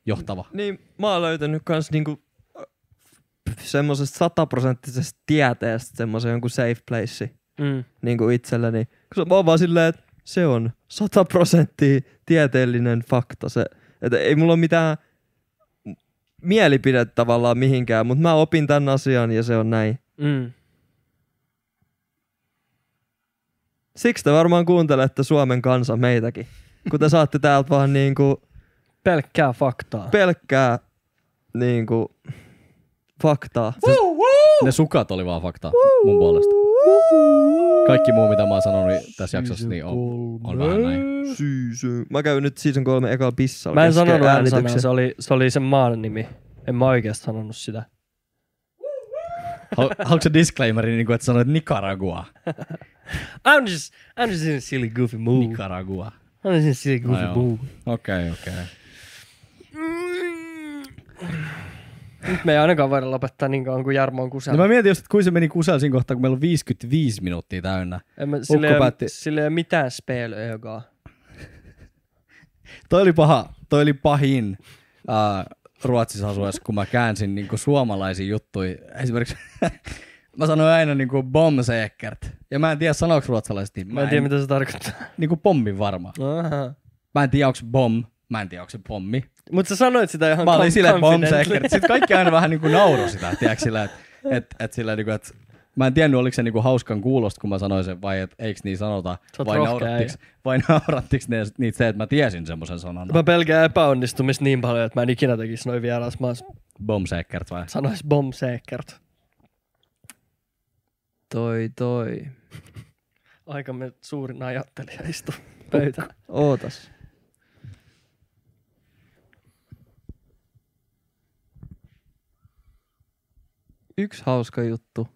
johtava. Niin, mä oon löytänyt kans niinku semmosesta 100-prosenttisesta tieteestä semmoisen jonkun safe place niinku itselleni. Koska mä oon vaan silleen, että se on 100% tieteellinen fakta. Se, että ei mulla ole mitään mielipide tavallaan mihinkään, mutta mä opin tämän asian ja se on näin. Mm. Siksi te varmaan kuuntelette Suomen kansa meitäkin, kun te saatte täältä vaan niinku pelkkää faktaa. Pelkkää niinku faktaa. Ne sukat oli vaan faktaa mun puolesta. Kaikki muu mitä mä oon sanonut tässä jaksossa niin on vähän näin. Mä käyn nyt season 3 ekalla pissalla. Mä en sanonut äänityksen. Se oli sen maan nimi. En mä oikeesti sanonut sitä. Haluatko se disclaimeri, että sanoit Nicaragua? I'm just in a silly goofy mood. Nicaragua. I'm just in a silly goofy mood. Okei. Nyt me ei ainakaan voida lopettaa niin kauan kuin Jarmo on kusella. No mä mietin just, että kuin se meni kusella siinä kohtaa, kun meillä on 55 minuuttia täynnä. Sillä ei ole mitään speilöökaa. Toi oli paha. Toi oli pahin. Ruotsissa asuessa, kun mä käänsin niinku suomalaisia juttuja. Esimerkiksi mä sanoin aina niinku bombsäkert. Ja mä en tiedä sanoksi ruotsalaisesti. Mä en tiedä mitä se tarkoittaa. Niinku pommin varmaan. Mä en tiedä onko bom. Mä en tiedä onko se pommi. Mut sä sanoit sitä ihan confidently. Mä olin silleen bombsäkert. Sitten kaikki aina vähän niinku nauroi sitä. Tiedätkö sillä, että mä en tiennyt oliko se niinku hauskan kuulosta, kun mä sanoin sen vai et eiks niin sanota. Vai naurattiks niitä se, että mä tiesin semmosen sanan. Mä pelkään epäonnistumista niin paljon, että mä en ikinä tekis noin vieras. Mä bombsäkert vai? Sanois bombsäkert. Toi. Aikamme suurin ajattelija istu pöytään. Ootas. Yksi hauska juttu.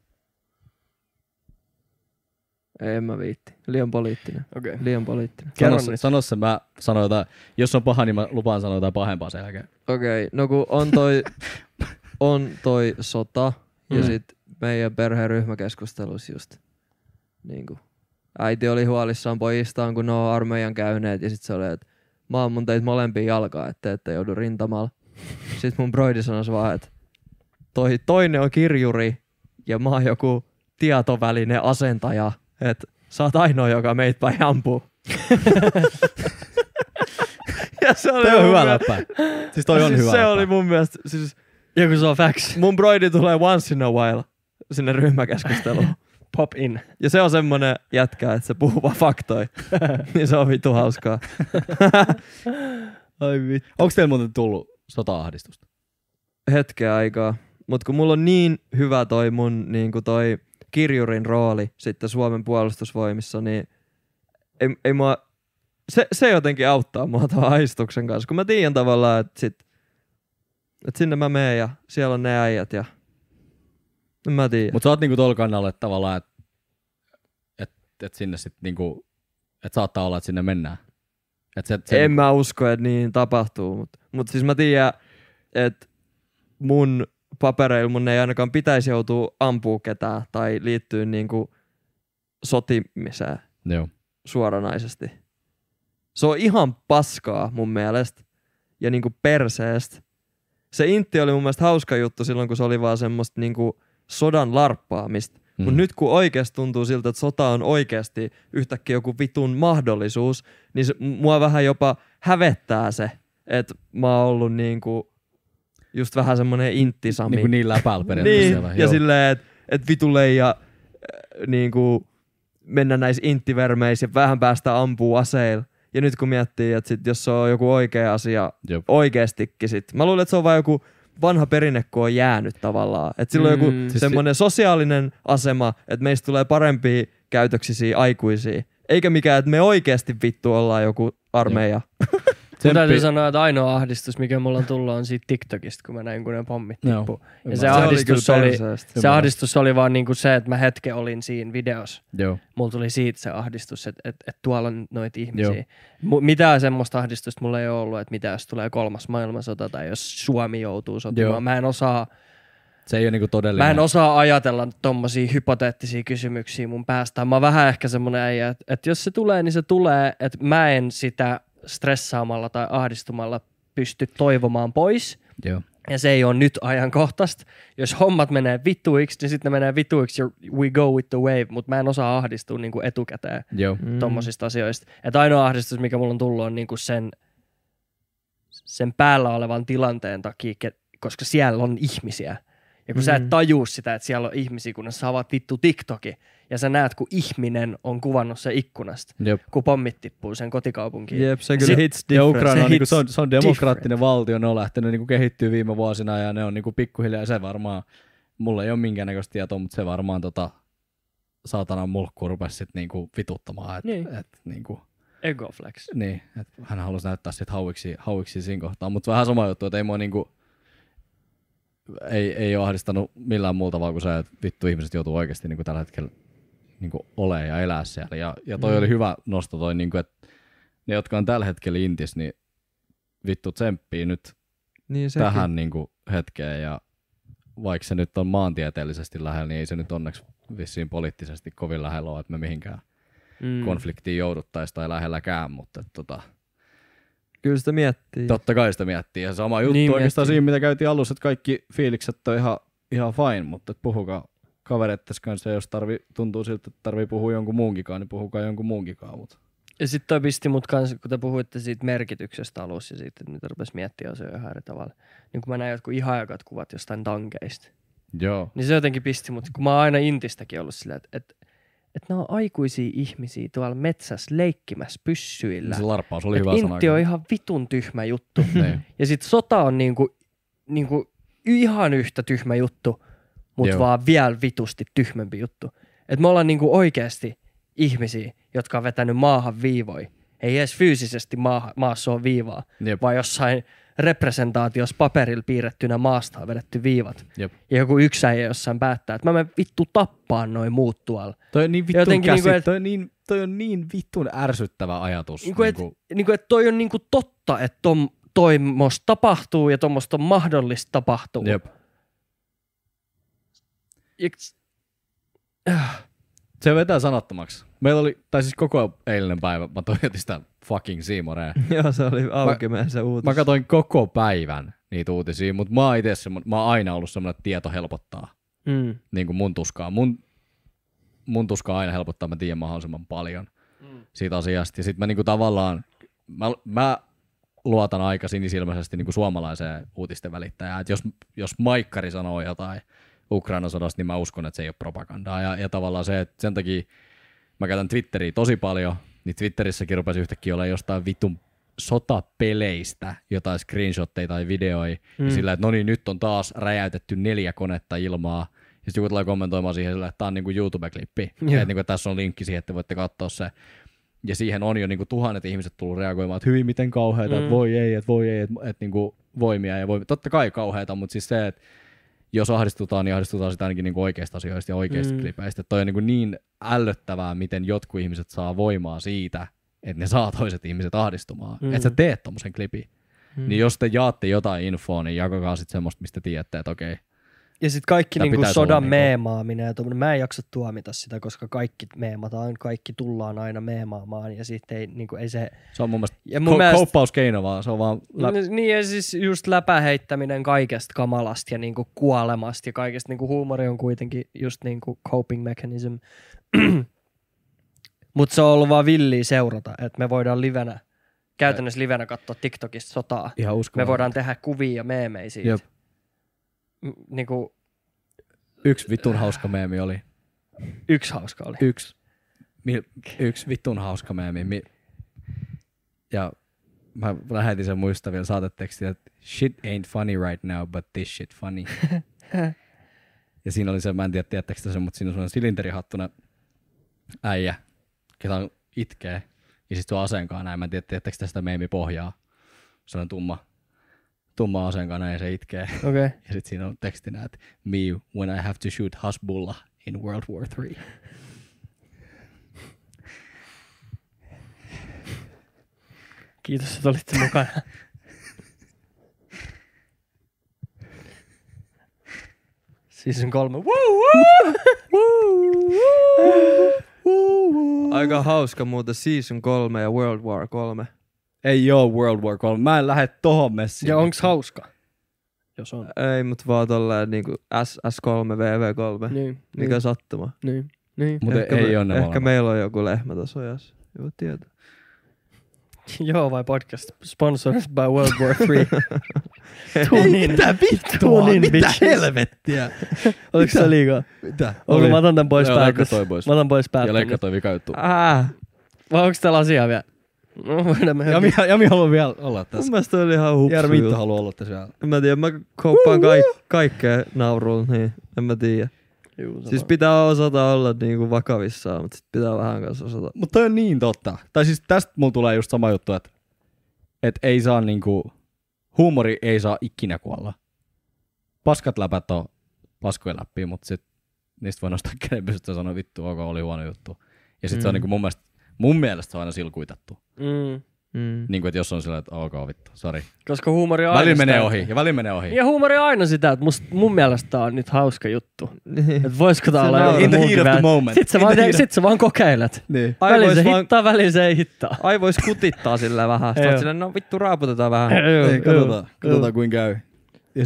En mä viitti. Liian poliittinen. Okay. Liian poliittinen. Sano se, mä sanoin jotain. Jos on paha, niin mä lupaan sanoa jotain pahempaa sen jälkeen. Okei, no kun on toi sota ja sit meidän perheryhmäkeskustelussa just niinku äiti oli huolissaan pojistaan, kun ne on armeijan käyneet ja sit se oli, että mä oon mun teitä molempia jalkaa, ettei joudu rintamalla. Sit mun broidi sanois vaan, että toinen on kirjuri ja mä oon joku tietovälinen asentaja. Että sä oot ainoa, joka meitä päin ampuu. Ja se oli toi hyvä läppä. Siis toi on siis hyvä läppä. Se oli mun mielestä... Siis joku se on facts. Mun broidi tulee once in a while sinne ryhmäkeskusteluun. Pop in. Ja se on semmonen jätkä, että se puhuu vaan faktoi. Niin se on vittu hauskaa. Ai vittu. Onks teillä muuten tullut sota-ahdistusta? Hetkeä aikaa. Mut kun mulla on niin hyvä toi mun niinku toi... kirjurin rooli sitten Suomen puolustusvoimissa, niin ei mua, se jotenkin auttaa mua tuon aistuksen kanssa, kun mä tiedän tavallaan, että et sinne mä menen ja siellä on ne äijät ja mä tiedän. Mutta sä oot niinku tuolla kannalla, että tavallaan, että sinne sit niinku, että saattaa olla, että sinne mennään. En mä usko, että niin tapahtuu, mutta siis mä tiedän, että mun papereilla mun ei ainakaan pitäisi joutua ampua ketään tai liittyä niinku sotimiseen suoranaisesti. Se on ihan paskaa mun mielestä ja niinku perseestä. Se intti oli mun mielestä hauska juttu silloin, kun se oli vaan semmoista niinku sodan larppaamista. Mut nyt kun oikeesti tuntuu siltä, että sota on oikeesti yhtäkkiä joku vitun mahdollisuus, niin se, mua vähän jopa hävettää se, että mä oon ollut niinku just vähän semmonen inttisami. Niinku niin läpäällä periaatteessa. Niin, ja silleen, että et vitulle ja niinku mennä näissä inttivermeissä ja vähän päästä ampuu aseilla. Ja nyt kun miettii, että sit jos se on joku oikea asia oikeestikin sit. Mä luulen, että se on vaan joku vanha perinne, kun on jäänyt tavallaan. Että sillä on joku semmonen sosiaalinen asema, että meistä tulee parempia käytöksisiä aikuisia. Eikä mikään, että me oikeasti vittu ollaan joku armeija. Sen täytyy sanoa, että ainoa ahdistus, mikä mulla on tullut, on siitä TikTokista, kun mä näin, kun ne pommit tippuu. Ja se ahdistus oli vaan niinku se, että mä hetken olin siinä videossa. Joo. Mulla tuli siitä se ahdistus, että tuolla on noita ihmisiä. Mitään semmoista ahdistusta mulla ei ole ollut, että mitä jos tulee 3. maailmansota tai jos Suomi joutuu sotimaan. Mä en osaa... Se ei ole niinku todellinen. Mä en osaa ajatella tommosia hypoteettisia kysymyksiä mun päästä. Mä oon vähän ehkä semmonen äijä, että jos se tulee, niin se tulee. Että mä en sitä stressaamalla tai ahdistumalla pysty toivomaan pois. Joo. Ja se ei ole nyt ajankohtaista. Jos hommat menee vituiksi, niin sitten ne menee vituiksi ja we go with the wave. Mutta mä en osaa ahdistua niinku etukäteen tommosista asioista. Että ainoa ahdistus, mikä mulla on tullut, on niinku sen päällä olevan tilanteen takia, koska siellä on ihmisiä. Ja kun sä et tajuu sitä, että siellä on ihmisiä, kun sä avaat vittu TikTokin. Ja sä näet, kun ihminen on kuvannut sen ikkunasta, kun pommit tippuu sen kotikaupunkiin. Jep, se kyllä hits different. Ja Ukraina on, se on demokraattinen valtio, ne on lähtenyt niin kehittyä viime vuosina ja ne on niin pikkuhiljaa. Ja se varmaan, mulla ei ole minkäännäköistä tietoa, mutta se varmaan saatanan mulkku rupesi sit niinku vituttamaan. Niinku. Egoflex. Niin, että hän halusi näyttää sit hauiksi siinä kohtaa. Mutta vähän sama juttu, että ei mua niinku... Ei ole ahdistanut millään muuta vaan kuin se, että vittu ihmiset joutuu oikeasti niin kuin tällä hetkellä niin kuin olemaan ja elää siellä. Ja toi oli hyvä nosto toi, niin kuin, että ne jotka on tällä hetkellä intis, niin vittu tsemppii nyt niin, tähän niin kuin, hetkeen. Ja vaikka se nyt on maantieteellisesti lähellä, niin ei se nyt onneksi vissiin poliittisesti kovin lähellä ole, että me mihinkään konfliktiin jouduttaisiin tai lähelläkään, mutta kyllä sitä miettii. Totta kai sitä miettii. Ja sama juttu niin oikeastaan siinä, mitä käytiin alussa, että kaikki fiilikset on ihan fine, mutta puhukaa kavereittas kanssa, jos tuntuu siltä, että tarvii puhua jonkun muunkikaan, niin puhukaa jonkun muunkikaan. Mutta. Ja sitten toi pisti mut kanssa, kun te puhuitte siitä merkityksestä alussa ja siitä, että nyt rupesi miettiä asioita ihan eri tavalla. Niin kun mä näin jotkut ihan jakat kuvat jostain tankeista. Joo. Niin se jotenkin pisti mut, kun mä oon aina intistäkin ollut sillä, että nämä on aikuisia ihmisiä tuolla metsässä leikkimässä pyssyillä. Se larppaus oli hyvä sana. Intti on ihan vitun tyhmä juttu. Ja sit sota on niinku ihan yhtä tyhmä juttu, mutta vaan vielä vitusti tyhmempi juttu. Et me ollaan niinku oikeasti ihmisiä, jotka on vetänyt maahan viivoja. Ei edes fyysisesti maassa ole viivaa, vaan jossain representaatiossa paperilla piirrettynä maasta on vedetty viivat. Jep. Ja joku yksäjä jossain päättää, että mä menen vittu tappaan noin muut tuolla. Toi on niin vittu toi on niin vittun ärsyttävä ajatus. Et toi on niinku totta, että toi mos tapahtuu ja tommoista on mahdollista tapahtua. Jep. Se vetää sanattomaksi. Meillä oli, tai siis koko eilinen päivä, mä toivotin sitä fucking Siimorea. Joo, se oli auki se uutis. Mä katsoin koko päivän niitä uutisia, mutta mä oon aina ollut semmoinen, että tieto helpottaa. Niin kuin mun tuskaa. Mun tuskaa aina helpottaa, mä tiedän mahdollisimman paljon siitä asiasta. Ja sit mä niinku tavallaan, mä luotan aika sinisilmäisesti niinku suomalaiseen uutisten välittäjään. Että jos Maikkari sanoo jotain Ukrainan sodasta, niin mä uskon, että se ei ole propagandaa. Ja tavallaan se, että sen takia mä käytän Twitteriä tosi paljon, niin Twitterissäkin rupesi yhtäkkiä olemaan jostain vitun sotapeleistä, jotain screenshotteja tai videoja, ja sillä, että no niin, nyt on taas räjäytetty 4 konetta ilmaa, ja sitten joku tulee kommentoimaan siihen sillä, että tää on niinku YouTube-klippi, että niinku, tässä on linkki siihen, että voitte katsoa se, ja siihen on jo niinku 1,000 ihmiset tullut reagoimaan, että hyvin miten kauheita, että voi ei, että niinku voimia ja voimia, totta kai kauheita, mutta siis se, että jos ahdistutaan, niin ahdistutaan sitä ainakin niinku oikeista asioista ja oikeista klipeistä. Toi on niinku niin ällöttävää, miten jotkut ihmiset saa voimaa siitä, että ne saa toiset ihmiset ahdistumaan. Että sä teet tommosen klipin. Niin jos te jaatte jotain infoa, niin jakakaa sit semmoista, mistä tiedätte, että okei. Ja sit kaikki niinku sodan meemaaminen ja tommoinen. Mä en jaksa tuomita sitä, koska kaikki meemataan, kaikki tullaan aina meemaamaan ja siitä ei niinku ei se... Se on mun mielestä kouppauskeino vaan, se on vaan... Niin ja siis just läpäheittäminen kaikesta kamalasta ja niinku kuolemasta ja kaikesta niinku huumori on kuitenkin just niinku coping mechanism. Mut se on ollut vaan villiä seurata, että me voidaan livenä, käytännössä livenä katsoa TikTokista sotaa. Ihan uskomaton. Me voidaan tehdä kuvia ja meemejä siitä. Jop. Niinku... Yksi vitun hauska meemi oli. Yksi vitun hauska meemi. Ja mä lähetin sen muista vielä saatetekstin, että shit ain't funny right now, but this shit funny. Ja siinä oli se, mä en tiedä, tiedättekö se, mutta siinä on sellainen silinterihattuna äijä, ketä itkee, ja sitten tuo aseenkaan näin. Mä en tiedä, tietääkö tästä meemipohjaa. Se on tumma aseenkaan näin, ja se itkee. Okay. Ja sitten siinä on tekstinä, että me when I have to shoot Hasbulla in World War III. Kiitos, että olitte mukana. Season 3. Aika hauska muuta Season 3 ja World War 3. Ei oo World War 3. Mä en lähde tohon messiin. Ja onks hauska? Jos on. Ei, mut vaan tolleen niinku SS3, VV3. Niin. Mikä sattuma. Niin. Mut ei oo ne ehkä maailma. Meillä on joku lehmä tossa ajassa. Joo, tietää. Joo, vai podcast sponsored by World War 3. Ei mitään vittua, mitä helvettiä. Oliko se liikaa? Mitä? Onko mä otan tän pois päältä? Mä otan pois päältä. Ja leikkaa toi vika juttu. Vai onko täällä asiaa vielä? No, Jami haluaa vielä olla tässä. Mun mielestä toi oli ihan hupsu. Jari Vittu haluaa olla tässä. En mä tiedä, mä kouppaan kaikkea nauruun, niin en mä tiedä. Siis pitää osata olla niinku vakavissaan, mutta sit pitää vähän kanssa osata. Mutta toi on niin totta. Tai siis tästä mulla tulee just sama juttu, että ei saa niinku, huumori ei saa ikinä kuolla. Paskat läpät on paskoja läppiä, mutta sit niistä voi nostaa kädenpystystä ja sanoa vittu, ok, oli huono juttu. Ja sit se on niinku mun mielestä se on aina silkuitettu. Niinku että jos on silleen, että ok, vittu, sori. Koska huumori on välillä menee ohi, ja välillä menee ohi. Ja huumori on aina sitä, että mun mielestä tää on nyt hauska juttu. Että voisiko tää olla joku muukin. Sit sä vaan kokeilet. Niin. Välillä se hittaa, välillä se ei hittaa. Aivois kutittaa silleen vähän. Sä oot silleen, no vittu, raaputetaan vähän. Katsotaan kuin käy.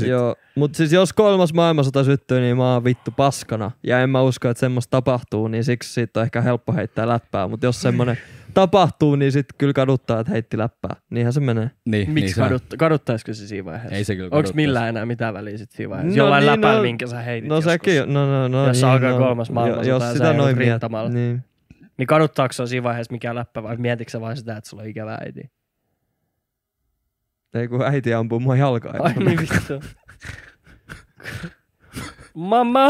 Joo, mut siis jos 3. maailmansota syttyy, niin mä oon vittu paskana. Ja en mä usko, että semmoista tapahtuu, niin siksi siitä on ehkä helppo heittää läppää. Mut jos semmonen tapahtuu, niin sit kyllä kaduttaa, että heitti läppää. Niinhän se menee. Niin, miksi kaduttaisiko se siinä vaiheessa? Ei se kyllä kaduttaisi. Onks millään enää mitään väliä sit siinä vaiheessa? No, jollain niin, läpällä, minkä sä heitit joskus. Sekin, no. Jos alkaa 3. maailmansota ja sä joudut rintamalla. Niin kaduttaako se siinä vaiheessa mikään läppä vai mietitkö sä vaan sitä, että sulla on ikävää äitiä? Ei, kun äiti ampuu mua jalkaan. Ai niin vittu. Mama!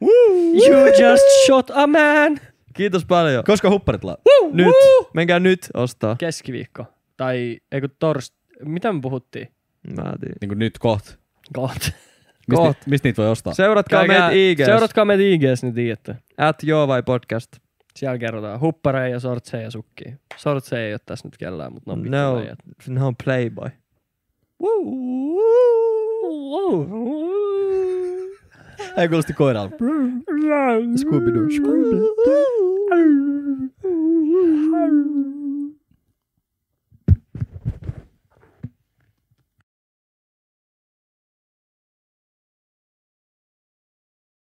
You just shot a man! Kiitos paljon. Koska hupparit nyt. Menkää nyt ostaa. Keskiviikko. Tai eikö mitä me puhuttiin? Mä tiedän. Niinku nyt koht. Mistä niitä voi ostaa? Seuratkaa meitä IGs. Niin tiedätte. @joovai podcast. Siellä kerrotaan huppareja ja sortseja ja sukkia. Sortseja ei ole tässä nyt kellään, mutta ne on pitkäläjät. Ne on playboy. Ei kuulosti koiralla. Scooby-Doo.